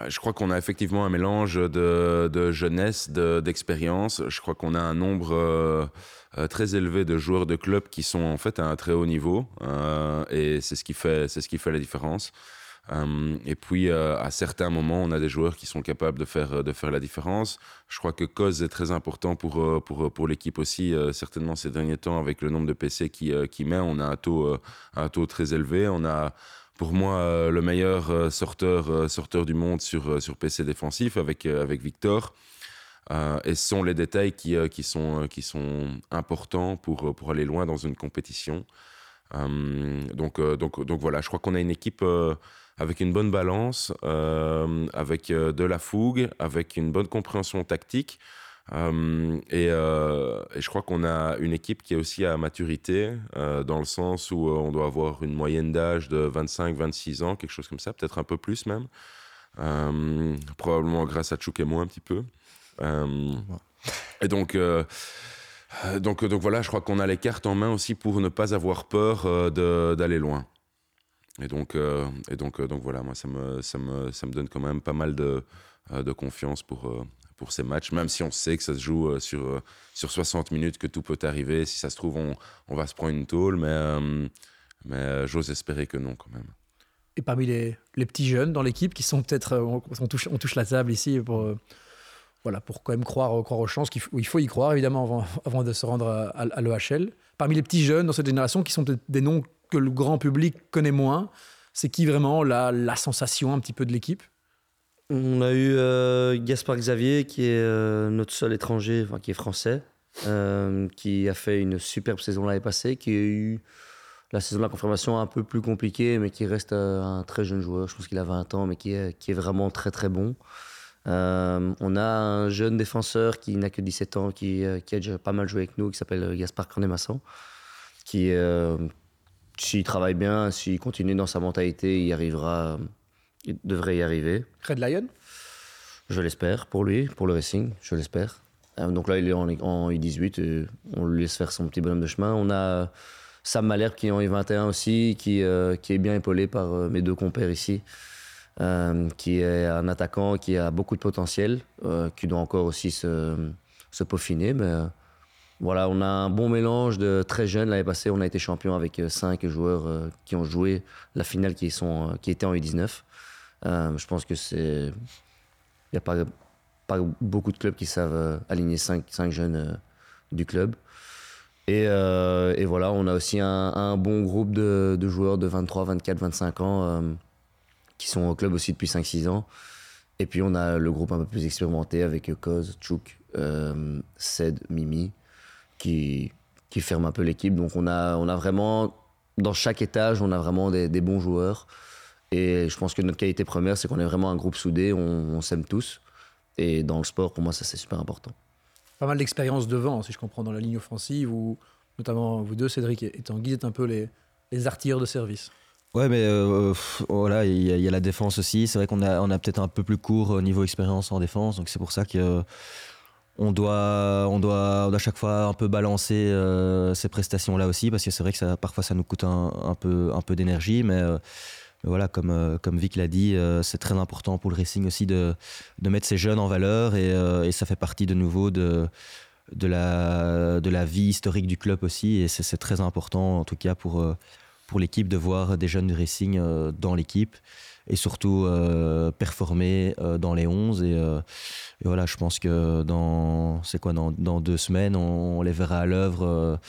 Je crois qu'on a effectivement un mélange de jeunesse, d'expérience. Je crois qu'on a un nombre très élevé de joueurs de clubs qui sont en fait à un très haut niveau, et c'est ce qui fait la différence. Et puis à certains moments, on a des joueurs qui sont capables de faire la différence. Je crois que Cos est très important pour l'équipe aussi, certainement ces derniers temps, avec le nombre de PC qui met. On a un taux très élevé. On a, pour moi, le meilleur sorteur du monde sur PC défensif, avec Victor. Et ce sont les détails qui sont importants pour aller loin dans une compétition. Donc voilà, je crois qu'on a une équipe avec une bonne balance, avec de la fougue, avec une bonne compréhension tactique. Et je crois qu'on a une équipe qui est aussi à maturité, dans le sens où on doit avoir une moyenne d'âge de 25-26 ans, quelque chose comme ça, peut-être un peu plus même. Probablement grâce à Tchouk et moi un petit peu. Et donc voilà, je crois qu'on a les cartes en main aussi pour ne pas avoir peur d'aller loin. Et donc voilà, moi ça me donne quand même pas mal de confiance pour ces matchs, même si on sait que ça se joue sur 60 minutes, que tout peut arriver. Si ça se trouve, on va se prendre une tôle, mais j'ose espérer que non quand même. Et parmi les petits jeunes dans l'équipe qui sont peut-être, on touche la table ici pour quand même croire aux chances, il faut y croire évidemment avant de se rendre à l'EHL. Parmi les petits jeunes dans cette génération qui sont peut-être des noms que le grand public connaît moins, c'est qui vraiment la sensation un petit peu de l'équipe? On a eu Gaspard Xavier, qui est notre seul étranger, enfin qui est français, qui a fait une superbe saison l'année passée, qui a eu la saison de la confirmation un peu plus compliquée, mais qui reste un très jeune joueur. Je pense qu'il a 20 ans, mais qui est vraiment très très bon. On a un jeune défenseur qui n'a que 17 ans, qui a déjà pas mal joué avec nous, qui s'appelle Gaspard Cornemasson, qui s'il travaille bien, s'il continue dans sa mentalité, il devrait y arriver. Red Lion ? Je l'espère, pour lui, pour le Racing, je l'espère. Donc là, il est en U18, et on le laisse faire son petit bonhomme de chemin. On a Sam Malherbe qui est en U21 aussi, qui est bien épaulé par mes deux compères ici, qui est un attaquant qui a beaucoup de potentiel, qui doit encore aussi se peaufiner. Mais voilà, on a un bon mélange de très jeunes. L'année passée, on a été champion avec 5 joueurs qui ont joué la finale qui étaient en U19. Je pense que il n'y a pas beaucoup de clubs qui savent aligner 5 jeunes du club. Et voilà, on a aussi un bon groupe de joueurs de 23, 24, 25 ans qui sont au club aussi depuis 5-6 ans. Et puis on a le groupe un peu plus expérimenté avec Koz, Tchouk, Ced, Mimi, qui ferment un peu l'équipe. Donc on a vraiment, dans chaque étage, on a vraiment des bons joueurs. Et je pense que notre qualité première, c'est qu'on est vraiment un groupe soudé, on s'aime tous. Et dans le sport, pour moi, ça c'est super important. Pas mal d'expérience devant, si je comprends, dans la ligne offensive, où notamment vous deux, Cédric et Tanguy, êtes un peu les artilleurs de service. Ouais, mais voilà, il y a la défense aussi. C'est vrai qu'on a peut-être un peu plus court au niveau expérience en défense, donc c'est pour ça que on doit chaque fois un peu balancer ces prestations-là aussi, parce que c'est vrai que parfois ça nous coûte un peu d'énergie, mais voilà, comme Vic l'a dit, c'est très important pour le Racing aussi de mettre ces jeunes en valeur, et ça fait partie de nouveau de la vie historique du club aussi, et c'est très important en tout cas pour l'équipe de voir des jeunes du Racing dans l'équipe, et surtout performer dans les 11, et voilà, je pense que dans 2 semaines on les verra à l'œuvre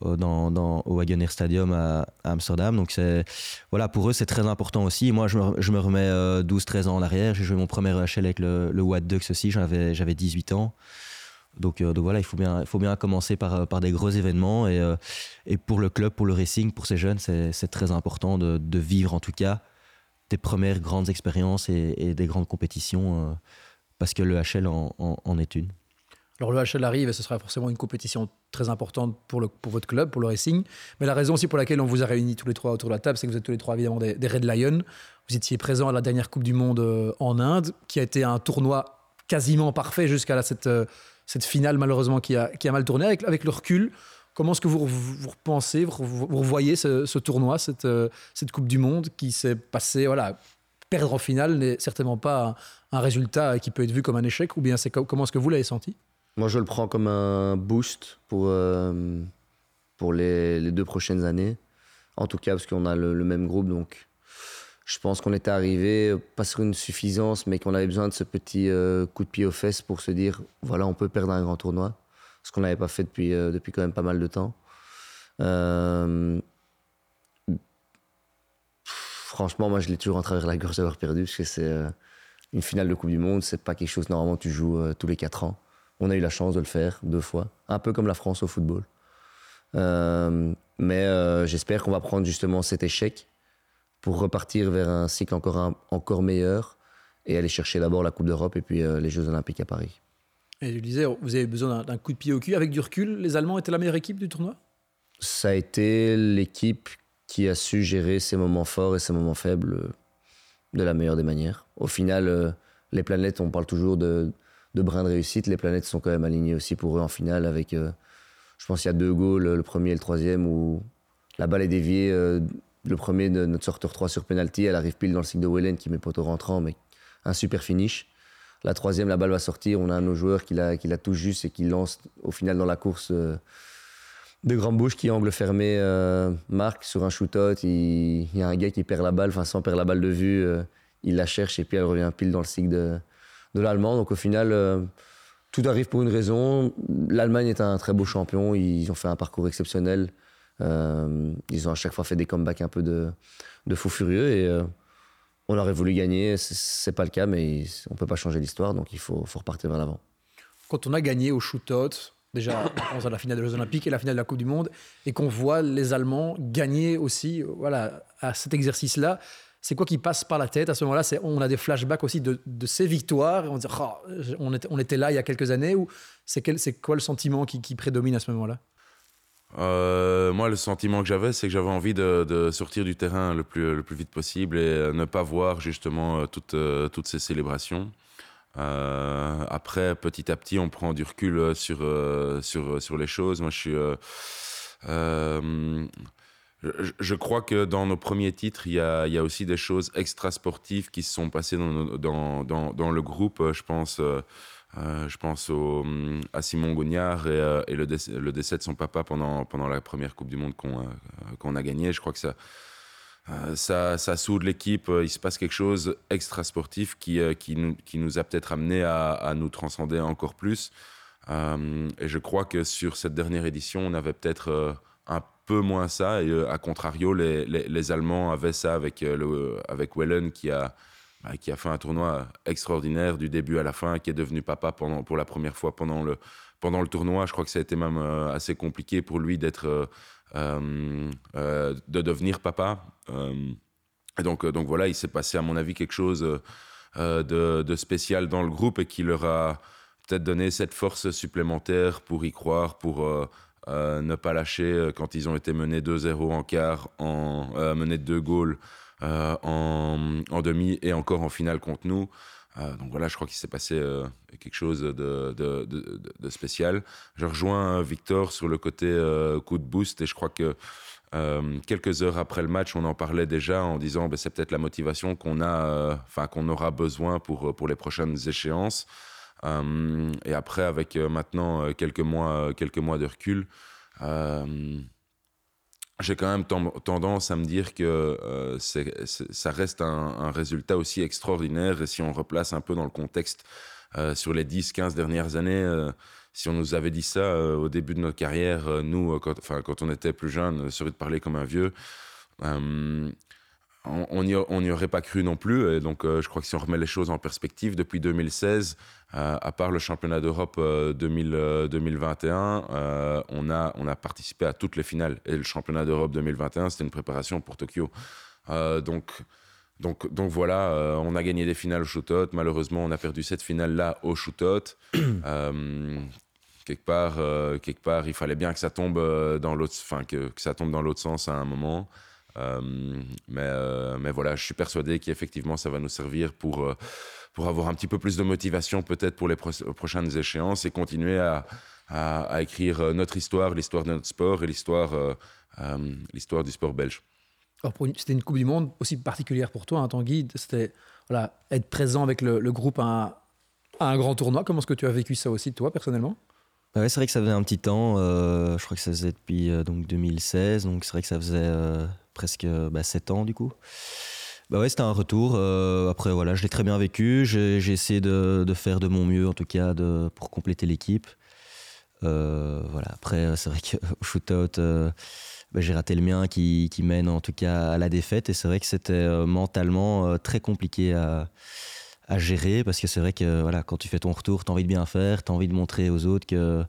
au Wagener Stadium à Amsterdam. Donc voilà, pour eux c'est très important aussi. Moi je me remets 12-13 ans en arrière, j'ai joué mon premier EHL avec le Watducks aussi, j'avais 18 ans. Donc voilà, il faut bien commencer par des gros événements, et pour le club, pour le Racing, pour ces jeunes, c'est très important de vivre en tout cas des premières grandes expériences et des grandes compétitions, parce que l'EHL en est une. Alors l'EHL arrive, et ce sera forcément une compétition très importante pour votre club, pour le Racing. Mais la raison aussi pour laquelle on vous a réunis tous les trois autour de la table, c'est que vous êtes tous les trois évidemment des Red Lions. Vous étiez présents à la dernière Coupe du Monde en Inde, qui a été un tournoi quasiment parfait jusqu'à cette finale malheureusement qui a mal tourné. Avec le recul, comment est-ce que vous repensez, vous revoyez ce tournoi, cette Coupe du Monde qui s'est passée, voilà, perdre en finale n'est certainement pas un résultat qui peut être vu comme un échec, ou bien comment est-ce que vous l'avez senti? Moi, je le prends comme un boost pour les 2 prochaines années. En tout cas, parce qu'on a le même groupe. Donc, je pense qu'on était arrivé, pas sur une suffisance, mais qu'on avait besoin de ce petit coup de pied aux fesses pour se dire, voilà, on peut perdre un grand tournoi. Ce qu'on n'avait pas fait depuis quand même pas mal de temps. Franchement, moi, je l'ai toujours en travers la gorge d'avoir perdu, parce que c'est une finale de Coupe du Monde. C'est pas quelque chose, normalement, tu joues tous les 4 ans. On a eu la chance de le faire 2 fois, un peu comme la France au football. Mais j'espère qu'on va prendre justement cet échec pour repartir vers un cycle encore meilleur et aller chercher d'abord la Coupe d'Europe et puis les Jeux Olympiques à Paris. Et je disais, vous avez besoin d'un coup de pied au cul. Avec du recul, les Allemands étaient la meilleure équipe du tournoi ? Ça a été l'équipe qui a su gérer ses moments forts et ses moments faibles de la meilleure des manières. Au final, les planètes, on parle toujours de brin de réussite, les planètes sont quand même alignées aussi pour eux en finale avec, je pense qu'il y a 2 goals, le premier et le troisième, où la balle est déviée, le premier de notre sorteur 3 sur penalty, elle arrive pile dans le cycle de Wellen qui met poteau rentrant, mais un super finish. La troisième, la balle va sortir, on a un de nos joueurs qui la touche juste et qui lance au final dans la course de Grambouche qui angle fermé marque sur un shoot-out, il y a un gars qui perd la balle, enfin sans perdre la balle de vue, il la cherche et puis elle revient pile dans le cycle de l'Allemand. Donc au final, tout arrive pour une raison. L'Allemagne est un très beau champion, ils ont fait un parcours exceptionnel. Ils ont à chaque fois fait des comebacks un peu de fous furieux et on aurait voulu gagner, c'est pas le cas, mais on peut pas changer l'histoire, donc il faut repartir vers l'avant. Quand on a gagné au shoot-out, déjà, on a la finale des Jeux Olympiques et la finale de la Coupe du Monde, et qu'on voit les Allemands gagner aussi, voilà, à cet exercice-là. C'est quoi qui passe par la tête à ce moment-là ? On a des flashbacks aussi de ces victoires, et on se dit oh, on était là il y a quelques années, ou c'est quoi le sentiment qui prédomine à ce moment-là ? Moi, le sentiment que j'avais, c'est que j'avais envie de sortir du terrain le plus vite possible et ne pas voir justement toutes ces célébrations. Après, petit à petit, on prend du recul sur les choses. Moi, je crois que dans nos premiers titres, il y a aussi des choses extra-sportives qui se sont passées dans le groupe. Je pense à Simon Gognard et le décès de son papa pendant la première Coupe du Monde qu'on a gagnée. Je crois que ça soude l'équipe. Il se passe quelque chose extra-sportif qui nous a peut-être amené à nous transcender encore plus. Et je crois que sur cette dernière édition, on avait peut-être un peu moins ça. Et à contrario, les Allemands avaient ça avec Wellen qui a fait un tournoi extraordinaire du début à la fin, qui est devenu papa pour la première fois pendant le tournoi. Je crois que ça a été même assez compliqué pour lui de devenir papa. Et donc voilà, il s'est passé à mon avis quelque chose de spécial dans le groupe et qui leur a peut-être donné cette force supplémentaire pour y croire, pour ne pas lâcher quand ils ont été menés 2-0 en quart, menés 2 goals. En demi et encore en finale contre nous. Donc voilà, je crois qu'il s'est passé quelque chose de spécial. Je rejoins Victor sur le côté coup de boost et je crois que quelques heures après le match, on en parlait déjà en disant c'est peut-être la motivation qu'on aura besoin pour les prochaines échéances. Et après, avec maintenant quelques mois de recul, j'ai quand même tendance à me dire que ça reste un résultat aussi extraordinaire. Et si on replace un peu dans le contexte sur les 10-15 dernières années, si on nous avait dit ça au début de notre carrière, nous, quand on était plus jeune, on serait de parler comme un vieux, on n'y aurait pas cru non plus. Et donc, je crois que si on remet les choses en perspective, depuis 2016, à part le championnat d'Europe 2021, on a participé à toutes les finales. Et le championnat d'Europe 2021, c'était une préparation pour Tokyo. Donc voilà, on a gagné des finales au shoot-out. Malheureusement, on a perdu cette finale-là au shoot-out. Quelque part, il fallait bien que ça tombe dans l'autre, que ça tombe dans l'autre sens à un moment. Mais voilà, je suis persuadé qu'effectivement ça va nous servir pour avoir un petit peu plus de motivation peut-être pour les prochaines échéances et continuer à écrire notre histoire, l'histoire de notre sport et l'histoire du sport belge. Alors c'était une Coupe du Monde aussi particulière pour toi, hein, Tanguy. C'était être présent avec le groupe à un grand tournoi. Comment est-ce que tu as vécu ça aussi toi personnellement ? Ouais, c'est vrai que ça faisait un petit temps, je crois que ça faisait depuis 2016, donc c'est vrai que ça faisait presque 7 ans du coup. Ouais, c'était un retour, après voilà, je l'ai très bien vécu, j'ai essayé de faire de mon mieux en tout cas pour compléter l'équipe. Voilà. Après c'est vrai qu'au shoot-out, j'ai raté le mien qui mène en tout cas à la défaite et c'est vrai que c'était mentalement très compliqué à à gérer, parce que c'est vrai que voilà, quand tu fais ton retour, tu as envie de bien faire, tu as envie de montrer aux autres que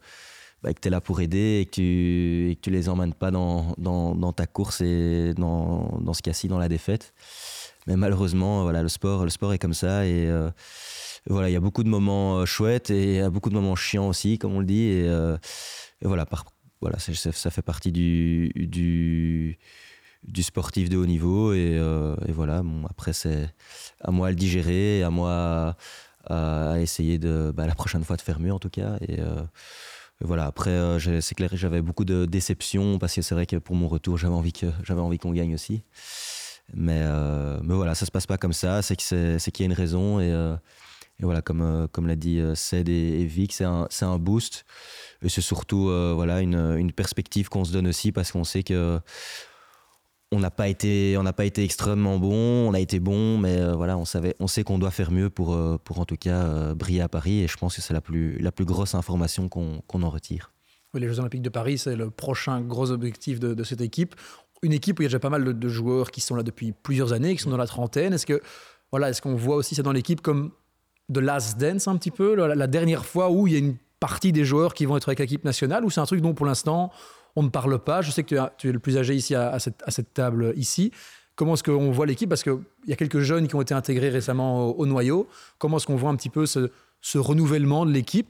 tu es là pour aider et que tu les emmènes pas dans ta course et dans ce cas-ci, dans la défaite. Mais malheureusement, voilà, le sport est comme ça. Et voilà, il y a beaucoup de moments chouettes et il y a beaucoup de moments chiants aussi, comme on le dit. Et voilà, ça fait partie du sportif de haut niveau. Et voilà, bon, après, c'est à moi à le digérer, à moi à essayer la prochaine fois de faire mieux, en tout cas. Et voilà, après, c'est clair que j'avais beaucoup de déceptions parce que c'est vrai que pour mon retour, j'avais envie qu'on gagne aussi. Mais voilà, ça se passe pas comme ça, c'est qu'il y a une raison et voilà, comme l'a dit Ced et Vic, c'est un boost et c'est surtout voilà une perspective qu'on se donne aussi parce qu'on sait que on n'a pas été extrêmement bon, on a été bon, mais voilà, on sait qu'on doit faire mieux pour en tout cas briller à Paris et je pense que c'est la plus grosse information qu'on en retire. Oui, les Jeux Olympiques de Paris, c'est le prochain gros objectif de cette équipe. Une équipe où il y a déjà pas mal de joueurs qui sont là depuis plusieurs années, qui sont dans la trentaine. Est-ce qu'on voit aussi ça dans l'équipe comme de last dance un petit peu, la dernière fois où il y a une partie des joueurs qui vont être avec l'équipe nationale, ou c'est un truc dont pour l'instant on ne parle pas? Je sais que tu es le plus âgé ici à cette table ici. Comment est-ce qu'on voit l'équipe? Parce qu'il y a quelques jeunes qui ont été intégrés récemment au noyau. Comment est-ce qu'on voit un petit peu ce renouvellement de l'équipe?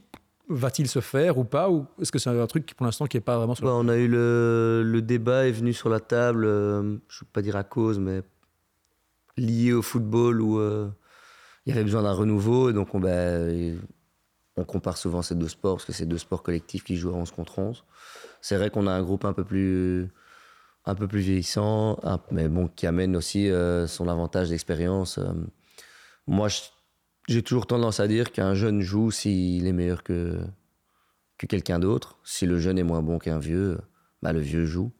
Va-t-il se faire ou pas? Ou est-ce que c'est un truc qui, pour l'instant, qui n'est pas vraiment sur la table? On a eu le débat est venu sur la table, je ne veux pas dire à cause, mais lié au football où il y avait besoin d'un renouveau. Et donc, on compare souvent ces deux sports, parce que c'est deux sports collectifs qui jouent à 11 contre 11. C'est vrai qu'on a un groupe un peu plus vieillissant, mais bon, qui amène aussi son avantage d'expérience. Moi, j'ai toujours tendance à dire qu'un jeune joue s'il est meilleur que quelqu'un d'autre. Si le jeune est moins bon qu'un vieux, le vieux joue.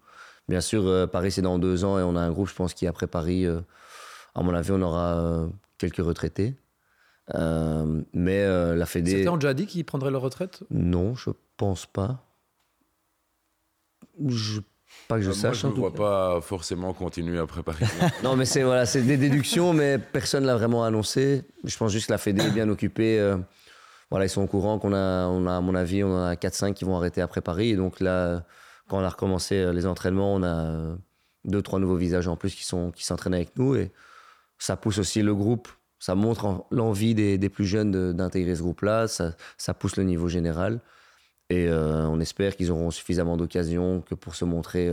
Bien sûr, Paris, c'est dans 2 ans et on a un groupe, je pense, qui, après Paris, à mon avis, on aura quelques retraités. Mais la Fédé... C'était déjà dit qu'ils prendraient leur retraite? Non, je pense pas. Pas que je sache. Moi, je ne vois pas forcément continuer après Paris. Non, mais c'est des déductions, mais personne ne l'a vraiment annoncé. Je pense juste que la Fédé est bien occupée. Ils sont au courant qu'on a, à mon avis, on a 4-5 qui vont arrêter après Paris. Et donc là, quand on a recommencé les entraînements, on a 2-3 nouveaux visages en plus qui s'entraînent avec nous. Et ça pousse aussi le groupe. Ça montre l'envie des plus jeunes d'intégrer ce groupe-là. Ça pousse le niveau général. Et on espère qu'ils auront suffisamment d'occasions que pour se montrer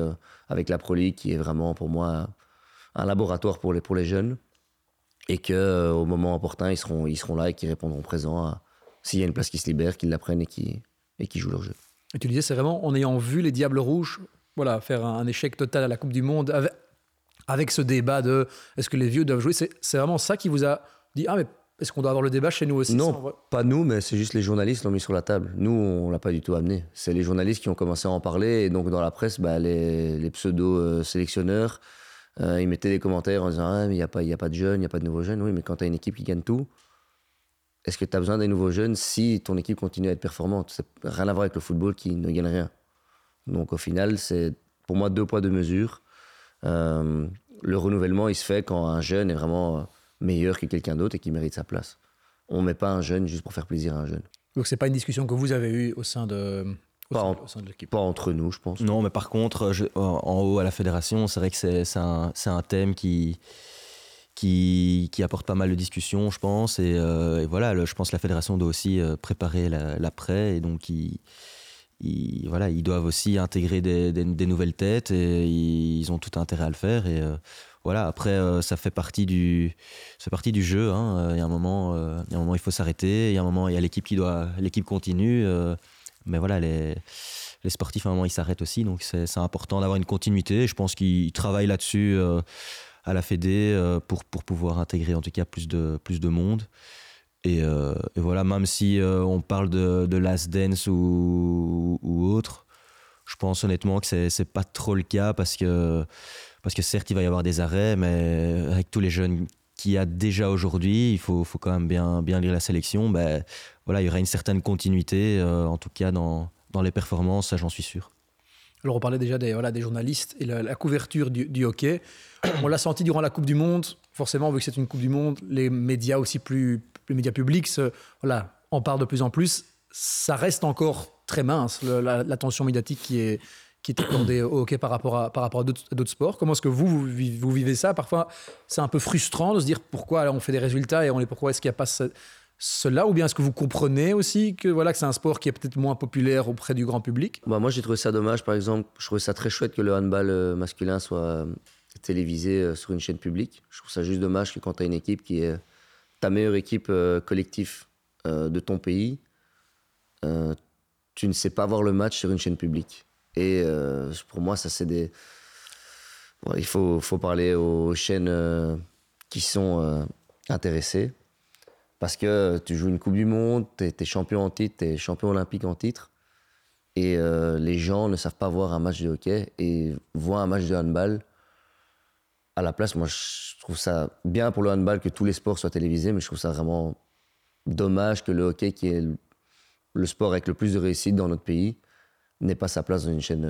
avec la Pro League, qui est vraiment pour moi un laboratoire pour les jeunes. Et qu'au moment opportun, ils seront là et qu'ils répondront présents s'il y a une place qui se libère, qu'ils la prennent et qu'ils jouent leur jeu. Et tu disais, c'est vraiment en ayant vu les Diables Rouges faire un échec total à la Coupe du Monde avec ce débat de est-ce que les vieux doivent jouer, c'est vraiment ça qui vous a dit mais est-ce qu'on doit avoir le débat chez nous aussi? Non, pas nous, mais c'est juste les journalistes l'ont mis sur la table. Nous, on ne l'a pas du tout amené. C'est les journalistes qui ont commencé à en parler. Et donc, dans la presse, les pseudo-sélectionneurs, ils mettaient des commentaires en disant « Ah, mais il n'y a pas de jeunes, il n'y a pas de nouveaux jeunes. » Oui, mais quand tu as une équipe qui gagne tout, est-ce que tu as besoin des nouveaux jeunes si ton équipe continue à être performante? C'est rien à voir avec le football qui ne gagne rien. Donc, au final, c'est pour moi 2 poids, 2 mesures. Le renouvellement, il se fait quand un jeune est vraiment... meilleur que quelqu'un d'autre et qui mérite sa place. On ne met pas un jeune juste pour faire plaisir à un jeune. Donc, ce n'est pas une discussion que vous avez eue au sein de l'équipe? Pas entre nous, je pense. Non, mais par contre, en haut à la fédération, c'est vrai que c'est un thème qui apporte pas mal de discussions, je pense. Et voilà, je pense que la fédération doit aussi préparer l'après. Et donc, ils doivent aussi intégrer des nouvelles têtes et ils ont tout intérêt à le faire. Et... Voilà, après, ça fait partie du jeu. Hein. Il y a un moment, il faut s'arrêter. Il y a un moment, il y a l'équipe continue. Mais voilà, les sportifs, à un moment, ils s'arrêtent aussi. Donc, c'est important d'avoir une continuité. Je pense qu'ils travaillent là-dessus à la Fédé pour pouvoir intégrer, en tout cas, plus de monde. Et voilà, même si on parle de last dance ou autre, je pense honnêtement que c'est pas trop le cas parce que certes, il va y avoir des arrêts, mais avec tous les jeunes qu'il y a déjà aujourd'hui, il faut quand même bien lire la sélection. Il y aura une certaine continuité, en tout cas dans les performances, ça j'en suis sûr. Alors on parlait déjà des journalistes et la couverture du hockey. On l'a senti durant la Coupe du Monde. Forcément, vu que c'est une Coupe du Monde, les médias aussi les médias publics en parlent de plus en plus. Ça reste encore très mince, l'attention médiatique qui est accordée au hockey par rapport à d'autres sports. Comment est-ce que vous vivez ça? Parfois, c'est un peu frustrant de se dire pourquoi on fait des résultats et pourquoi est-ce qu'il n'y a pas cela, ou bien est-ce que vous comprenez aussi que c'est un sport qui est peut-être moins populaire auprès du grand public? Moi, j'ai trouvé ça dommage, par exemple. Je trouvais ça très chouette que le handball masculin soit télévisé sur une chaîne publique. Je trouve ça juste dommage que quand tu as une équipe qui est ta meilleure équipe collective de ton pays, tu ne sais pas voir le match sur une chaîne publique. Et pour moi, ça, c'est des... Bon, il faut parler aux chaînes qui sont intéressées. Parce que tu joues une Coupe du Monde, t'es champion en titre, t'es champion olympique en titre. Et les gens ne savent pas voir un match de hockey et voient un match de handball. À la place, moi, je trouve ça bien pour le handball que tous les sports soient télévisés, mais je trouve ça vraiment dommage que le hockey, qui est le sport avec le plus de réussite dans notre pays, n'ait pas sa place dans une chaîne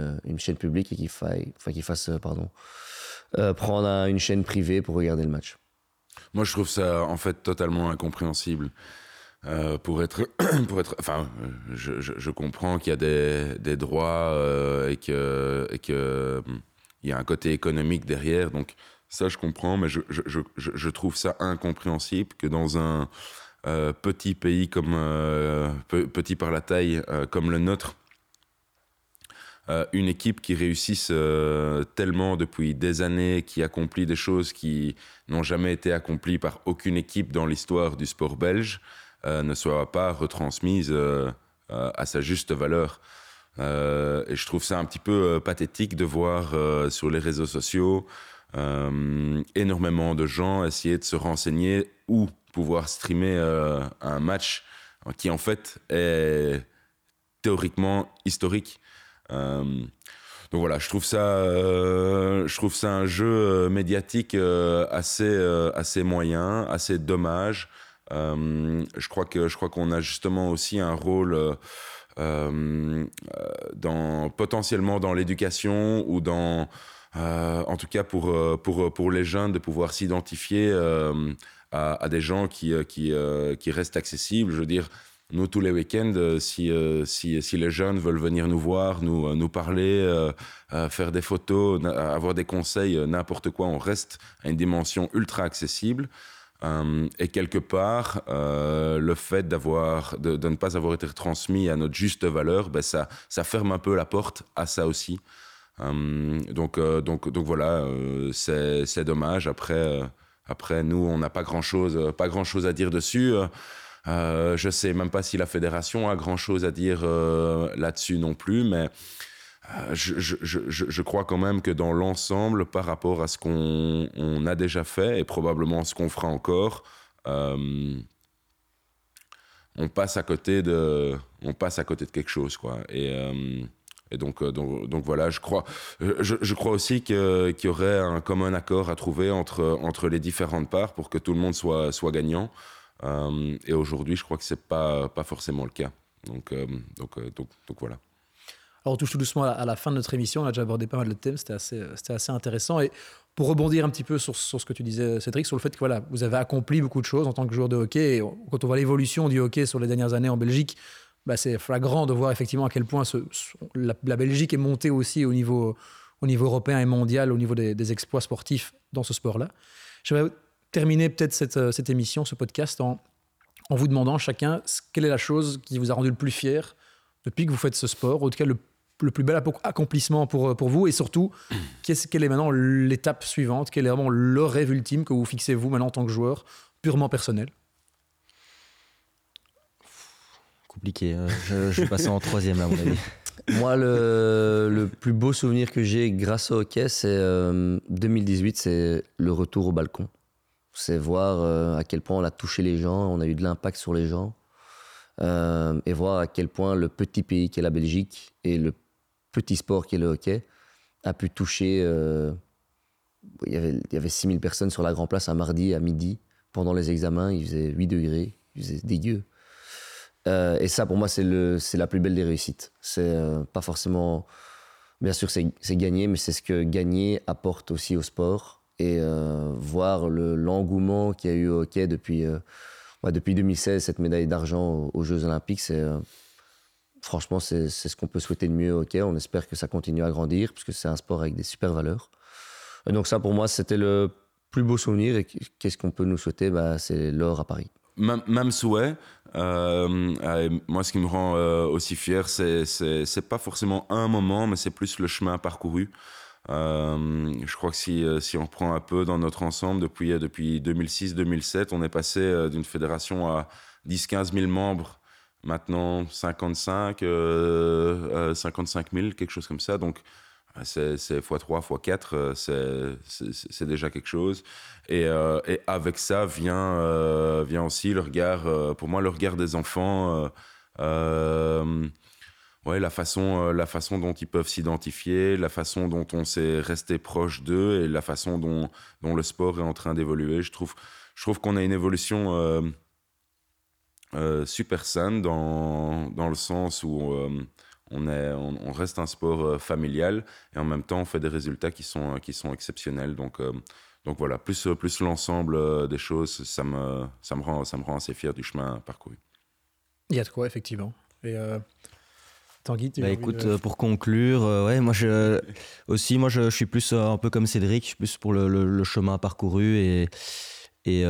publique et qu'il fasse prendre une chaîne privée pour regarder le match. Moi, je trouve ça en fait totalement incompréhensible. Je comprends qu'il y a des droits et que il y a un côté économique derrière. Donc ça, je comprends, mais je trouve ça incompréhensible que dans un petit pays comme petit par la taille comme le nôtre, une équipe qui réussisse tellement depuis des années, qui accomplit des choses qui n'ont jamais été accomplies par aucune équipe dans l'histoire du sport belge, ne soit pas retransmise à sa juste valeur. Et je trouve ça un petit peu pathétique de voir sur les réseaux sociaux énormément de gens essayer de se renseigner ou pouvoir streamer un match qui en fait est théoriquement historique. Donc voilà, je trouve ça un jeu médiatique assez moyen, assez dommage. Je crois qu'on a justement aussi un rôle potentiellement dans l'éducation ou dans en tout cas pour les jeunes de pouvoir s'identifier à des gens qui restent accessibles. Je veux dire, nous, tous les week-ends, si les jeunes veulent venir nous voir, nous parler, faire des photos, avoir des conseils, n'importe quoi, on reste à une dimension ultra accessible. Et quelque part, le fait de ne pas avoir été transmis à notre juste valeur, ça ferme un peu la porte à ça aussi. Donc voilà, c'est dommage. Après, nous, on n'a pas grand-chose à dire dessus. Je sais même pas si la fédération a grand chose à dire là-dessus non plus, mais je crois quand même que dans l'ensemble, par rapport à ce qu'on a déjà fait et probablement ce qu'on fera encore, on passe à côté de quelque chose, quoi. Et donc voilà, je crois aussi qu'il y aurait un commun accord à trouver entre les différentes parts pour que tout le monde soit gagnant. Et aujourd'hui, je crois que c'est pas forcément le cas. Donc voilà. Alors on touche tout doucement à la fin de notre émission. On a déjà abordé pas mal de thèmes. C'était assez intéressant. Et pour rebondir un petit peu sur ce que tu disais, Cédric, sur le fait que vous avez accompli beaucoup de choses en tant que joueur de hockey. Et quand on voit l'évolution du hockey sur les dernières années en Belgique, c'est flagrant de voir effectivement à quel point la Belgique est montée aussi au niveau européen et mondial, au niveau des exploits sportifs dans ce sport-là. J'aimerais terminer peut-être cette émission, ce podcast, en vous demandant chacun quelle est la chose qui vous a rendu le plus fier depuis que vous faites ce sport, ou en tout cas le plus bel accomplissement pour vous, et surtout, quelle est maintenant l'étape suivante, quel est vraiment le rêve ultime que vous fixez vous maintenant en tant que joueur, purement personnel? Compliqué, je vais passer en troisième à mon avis. Moi, le plus beau souvenir que j'ai grâce au hockey, c'est 2018, c'est le retour au balcon. C'est voir à quel point on a touché les gens, on a eu de l'impact sur les gens, et voir à quel point le petit pays qu'est la Belgique et le petit sport qu'est le hockey a pu toucher. Il y avait 6000 personnes sur la Grand Place un mardi à midi. Pendant les examens, il faisait 8 degrés, il faisait dégueu. Et ça, pour moi, c'est la plus belle des réussites. C'est pas forcément Bien sûr, c'est gagner, mais c'est ce que gagner apporte aussi au sport. Et voir l'engouement qu'il y a eu au hockey depuis 2016, cette médaille d'argent aux Jeux Olympiques, franchement, c'est ce qu'on peut souhaiter de mieux au hockey. On espère que ça continue à grandir, parce que c'est un sport avec des super valeurs. Et donc ça, pour moi, c'était le plus beau souvenir. Et qu'est-ce qu'on peut nous souhaiter ? C'est l'or à Paris. Même souhait. Moi, ce qui me rend aussi fier, c'est pas forcément un moment, mais c'est plus le chemin parcouru. Je crois que si on reprend un peu dans notre ensemble, depuis 2006-2007, on est passé d'une fédération à 10-15 000 membres, maintenant 55 000, quelque chose comme ça. Donc, c'est x3, x4, c'est déjà quelque chose. Et avec ça vient aussi le regard, pour moi, le regard des enfants. La façon dont ils peuvent s'identifier, la façon dont on s'est resté proche d'eux et la façon dont le sport est en train d'évoluer. Je trouve qu'on a une évolution super saine dans le sens où on reste un sport familial et en même temps on fait des résultats qui sont exceptionnels. Donc voilà, plus l'ensemble des choses, ça me rend assez fier du chemin parcouru. Il y a de quoi, effectivement. Et Tanguy, écoute, pour conclure, moi je suis plus un peu comme Cédric, je suis plus pour le chemin parcouru et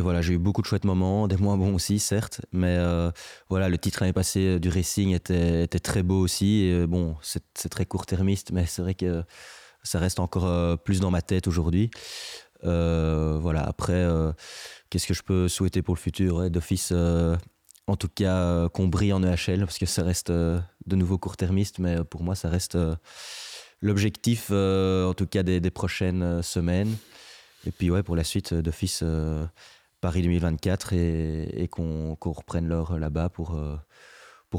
voilà, j'ai eu beaucoup de chouettes moments, des moins bons aussi certes, mais le titre l'année passée du Racing était très beau aussi. Et bon, c'est très court-termiste, mais c'est vrai que ça reste encore plus dans ma tête aujourd'hui. Après, qu'est-ce que je peux souhaiter pour le futur d'office? En tout cas, qu'on brille en EHL, parce que ça reste de nouveau court-termiste, mais pour moi, ça reste l'objectif, en tout cas, des prochaines semaines. Et puis, pour la suite d'office Paris 2024 et qu'on reprenne l'or là-bas pour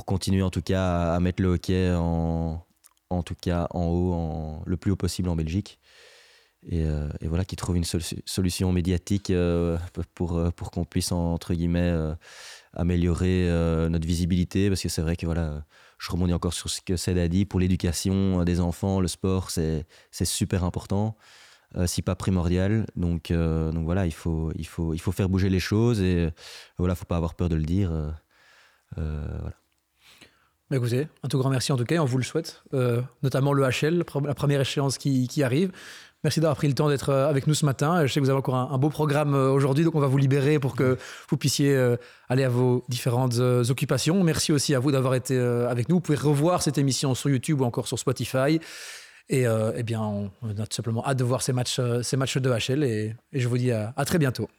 continuer, en tout cas, à mettre le hockey en haut, le plus haut possible en Belgique. Et voilà, qu'ils trouvent une solution médiatique pour qu'on puisse, entre guillemets, améliorer notre visibilité, parce que c'est vrai que je rebondis encore sur ce que Céd a dit, pour l'éducation des enfants, le sport c'est super important, si pas primordial, donc voilà, il faut faire bouger les choses et faut pas avoir peur de le dire. Écoutez, un tout grand merci en tout cas, on vous le souhaite, notamment le HL, la première échéance qui arrive. Merci d'avoir pris le temps d'être avec nous ce matin. Je sais que vous avez encore un beau programme aujourd'hui, donc on va vous libérer pour que vous puissiez aller à vos différentes occupations. Merci aussi à vous d'avoir été avec nous. Vous pouvez revoir cette émission sur YouTube ou encore sur Spotify. Et on a tout simplement hâte de voir ces matchs de HL et je vous dis à très bientôt.